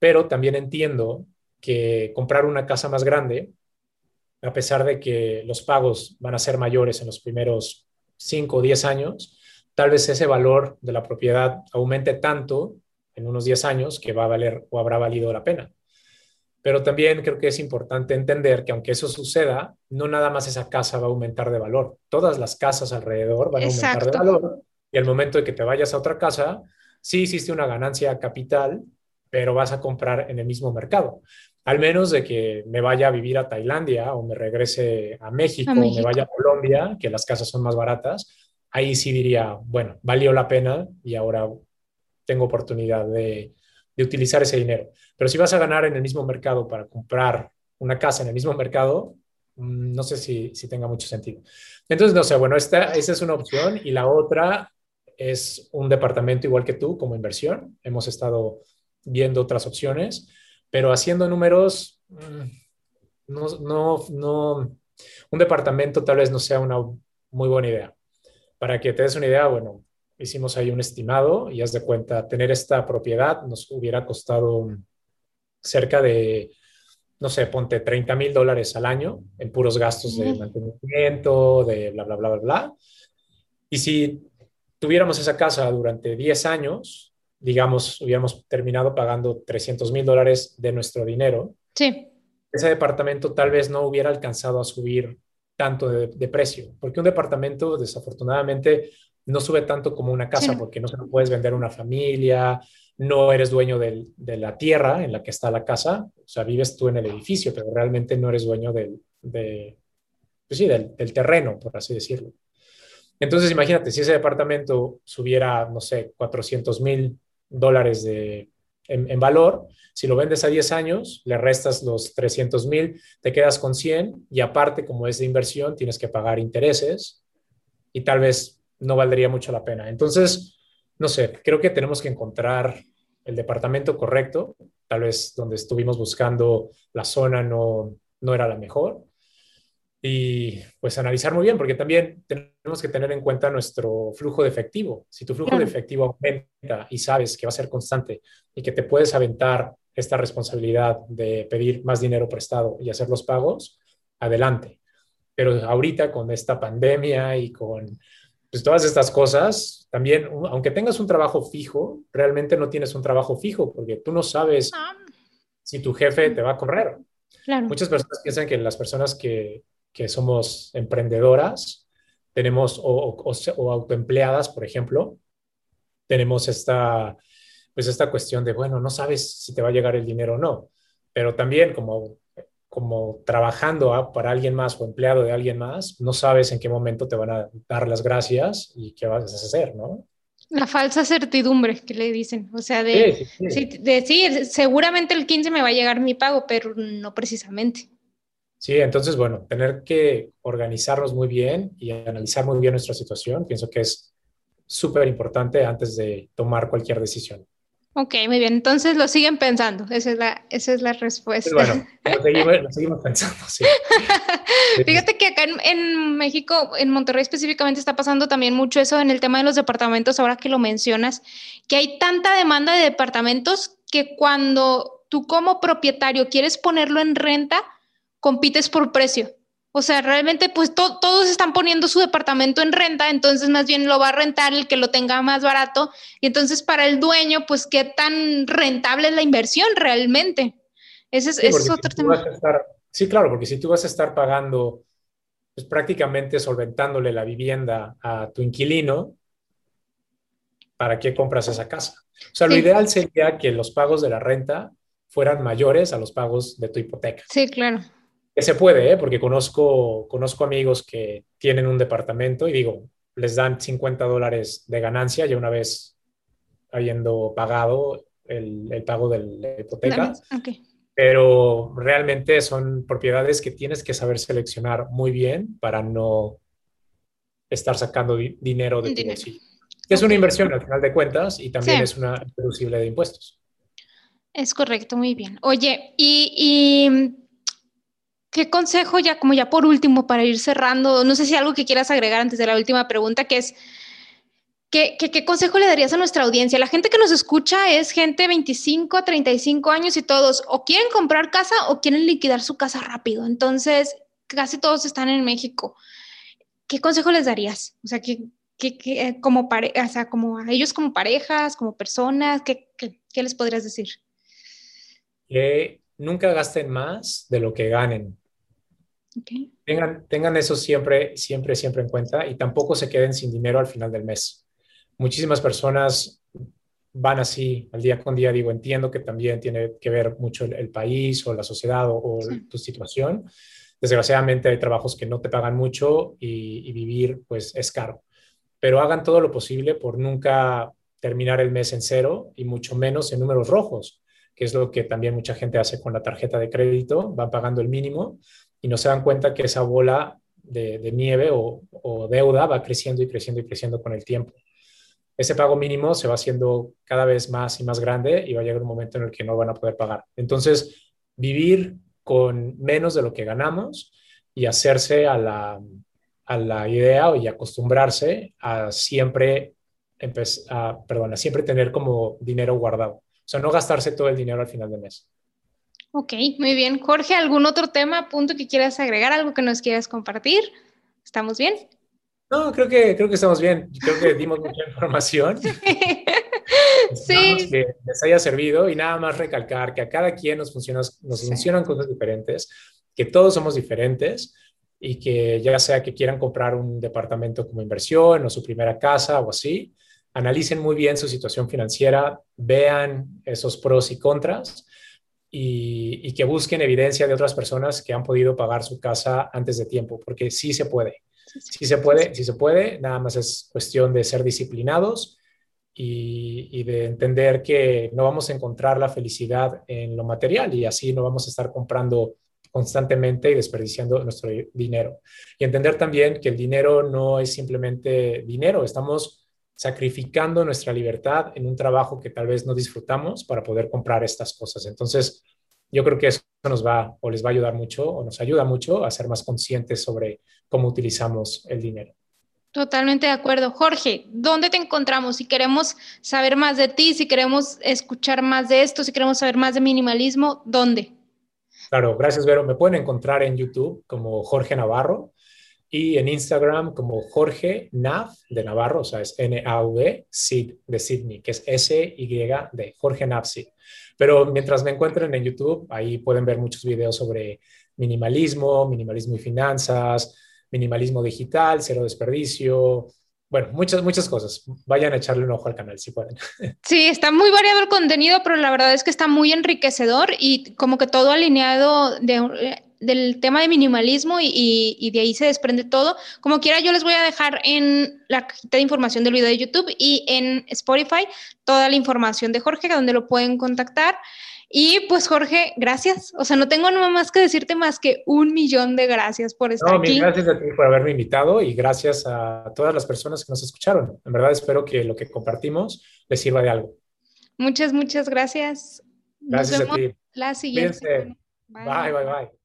pero también entiendo que comprar una casa más grande, a pesar de que los pagos van a ser mayores en los primeros cinco o diez años, tal vez ese valor de la propiedad aumente tanto en unos diez años que va a valer o habrá valido la pena. Pero también creo que es importante entender que aunque eso suceda, no nada más esa casa va a aumentar de valor. Todas las casas alrededor van a Exacto. aumentar de valor. Y al momento de que te vayas a otra casa, sí hiciste una ganancia capital, pero vas a comprar en el mismo mercado. Al menos de que me vaya a vivir a Tailandia o me regrese a México, a México. O me vaya a Colombia, que las casas son más baratas. Ahí sí diría, bueno, valió la pena y ahora tengo oportunidad de, de utilizar ese dinero. Pero si vas a ganar en el mismo mercado para comprar una casa en el mismo mercado, no sé si, si tenga mucho sentido. Entonces, no sé, bueno, esta, esta es una opción y la otra es un departamento igual que tú como inversión. Hemos estado viendo otras opciones, pero haciendo números, no, no, no, un departamento tal vez no sea una muy buena idea. Para que te des una idea, bueno, hicimos ahí un estimado y haz de cuenta, tener esta propiedad nos hubiera costado cerca de, no sé, ponte treinta mil dólares al año en puros gastos de mantenimiento, de bla, bla, bla, bla, bla. Y si tuviéramos esa casa durante diez años, digamos, hubiéramos terminado pagando trescientos mil dólares de nuestro dinero. Sí. Ese departamento tal vez no hubiera alcanzado a subir tanto de, de precio, porque un departamento desafortunadamente no sube tanto como una casa, sí. porque no se lo puedes vender a una familia, no eres dueño del, de la tierra en la que está la casa, o sea, vives tú en el edificio, pero realmente no eres dueño del, de, pues sí, del, del terreno, por así decirlo. Entonces, imagínate, si ese departamento subiera, no sé, cuatrocientos mil dólares de en, en valor, si lo vendes a diez años, le restas los trescientos mil, te quedas con cien, y aparte, como es de inversión, tienes que pagar intereses y tal vez no valdría mucho la pena. Entonces, no sé, creo que tenemos que encontrar el departamento correcto. Tal vez donde estuvimos buscando la zona no, no era la mejor. Y pues analizar muy bien, porque también tenemos que tener en cuenta nuestro flujo de efectivo. Si tu flujo de efectivo aumenta y sabes que va a ser constante y que te puedes aventar esta responsabilidad de pedir más dinero prestado y hacer los pagos, adelante. Pero ahorita con esta pandemia y con pues, todas estas cosas, también, aunque tengas un trabajo fijo, realmente no tienes un trabajo fijo porque tú no sabes si tu jefe te va a correr. Claro. Muchas personas piensan que las personas que que somos emprendedoras, tenemos, o, o, o autoempleadas, por ejemplo, tenemos esta, pues esta cuestión de, bueno, no sabes si te va a llegar el dinero o no, pero también como, como trabajando a, para alguien más o empleado de alguien más, no sabes en qué momento te van a dar las gracias y qué vas a hacer, ¿no? La falsa certidumbre que le dicen, o sea, de sí, sí, sí. De, sí, seguramente el quince me va a llegar mi pago, pero no precisamente. Sí, entonces, bueno, tener que organizarnos muy bien y analizar muy bien nuestra situación, pienso que es súper importante antes de tomar cualquier decisión. Ok, muy bien, entonces lo siguen pensando, esa es la, esa es la respuesta. Pues bueno, lo seguimos, lo seguimos pensando, sí. Fíjate que acá en, en México, en Monterrey específicamente, está pasando también mucho eso en el tema de los departamentos, ahora que lo mencionas, que hay tanta demanda de departamentos que cuando tú como propietario quieres ponerlo en renta, compites por precio. O sea, realmente pues to- todos están poniendo su departamento en renta, entonces más bien lo va a rentar el que lo tenga más barato. Y entonces para el dueño, pues qué tan rentable es la inversión realmente. Ese es, sí, ese es otro si tema. Estar, sí, claro, porque si tú vas a estar pagando, pues prácticamente solventándole la vivienda a tu inquilino, ¿para qué compras esa casa? O sea, sí. Lo ideal sería que los pagos de la renta fueran mayores a los pagos de tu hipoteca. Sí, claro. Que se puede, ¿eh? Porque conozco, conozco amigos que tienen un departamento y digo, les dan cincuenta dólares de ganancia ya una vez habiendo pagado el, el pago de la hipoteca. Okay. Pero realmente son propiedades que tienes que saber seleccionar muy bien para no estar sacando di- dinero de dinero. Tu bolsillo. Es okay. Una inversión al final de cuentas y también sí. Es una deducible de impuestos. Es correcto, muy bien. Oye, y... y... ¿qué consejo, ya como ya por último, para ir cerrando? No sé si algo que quieras agregar antes de la última pregunta, que es, ¿qué, qué, qué consejo le darías a nuestra audiencia? La gente que nos escucha es gente veinticinco, treinta y cinco años y todos o quieren comprar casa o quieren liquidar su casa rápido. Entonces, casi todos están en México. ¿Qué consejo les darías? O sea, que, que, que, como pare, o sea, como a ellos como parejas, como personas, ¿qué, qué, qué les podrías decir? Que nunca gasten más de lo que ganen. Okay. Tengan, tengan eso siempre, siempre, siempre en cuenta y tampoco se queden sin dinero al final del mes. Muchísimas personas van así, al día con día, digo, entiendo que también tiene que ver mucho el, el país o la sociedad o, o sí. Tu situación. Desgraciadamente hay trabajos que no te pagan mucho y, y vivir pues es caro. Pero hagan todo lo posible por nunca terminar el mes en cero y mucho menos en números rojos, que es lo que también mucha gente hace con la tarjeta de crédito, van pagando el mínimo y no se dan cuenta que esa bola de, de nieve o, o deuda va creciendo y creciendo y creciendo con el tiempo. Ese pago mínimo se va haciendo cada vez más y más grande y va a llegar un momento en el que no van a poder pagar. Entonces, vivir con menos de lo que ganamos y hacerse a la, a la idea y acostumbrarse a siempre, empe- a, perdón, a siempre tener como dinero guardado. O sea, no gastarse todo el dinero al final del mes. Ok, muy bien. Jorge, ¿algún otro tema, punto que quieras agregar? ¿Algo que nos quieras compartir? ¿Estamos bien? No, creo que, creo que estamos bien. Creo que dimos mucha información. Sí. Esperamos que les haya servido y nada más recalcar que a cada quien nos, funciona, nos sí. funcionan cosas diferentes, que todos somos diferentes y que ya sea que quieran comprar un departamento como inversión o su primera casa o así, analicen muy bien su situación financiera, vean esos pros y contras. Y, y que busquen evidencia de otras personas que han podido pagar su casa antes de tiempo, porque sí se puede, sí se puede, sí se puede, nada más es cuestión de ser disciplinados y, y de entender que no vamos a encontrar la felicidad en lo material y así no vamos a estar comprando constantemente y desperdiciando nuestro dinero. Y entender también que el dinero no es simplemente dinero, estamos sacrificando nuestra libertad en un trabajo que tal vez no disfrutamos para poder comprar estas cosas. Entonces, yo creo que eso nos va o les va a ayudar mucho o nos ayuda mucho a ser más conscientes sobre cómo utilizamos el dinero. Totalmente de acuerdo. Jorge, ¿dónde te encontramos? Si queremos saber más de ti, si queremos escuchar más de esto, si queremos saber más de minimalismo, ¿dónde? Claro, gracias, Vero. Me pueden encontrar en YouTube como Jorge Navarro y en Instagram como Jorge Nav de Navarro, o sea, es N A V Sid de Sydney, que es S Y D, Jorge Nav Sid. Pero mientras me encuentren en YouTube, ahí pueden ver muchos videos sobre minimalismo, minimalismo y finanzas, minimalismo digital, cero desperdicio, bueno, muchas, muchas cosas. Vayan a echarle un ojo al canal si pueden. Sí, está muy variado el contenido, pero la verdad es que está muy enriquecedor y como que todo alineado de, del tema de minimalismo y, y, y de ahí se desprende todo. Como quiera, yo les voy a dejar en la cajita de información del video de YouTube y en Spotify toda la información de Jorge, donde lo pueden contactar. Y pues Jorge, gracias. O sea, no tengo nada más que decirte más que un millón de gracias por estar no, aquí. Gracias a ti por haberme invitado y gracias a todas las personas que nos escucharon. En verdad espero que lo que compartimos les sirva de algo. Muchas, muchas gracias. Gracias nos vemos a ti. La siguiente. Bye. bye, bye, bye.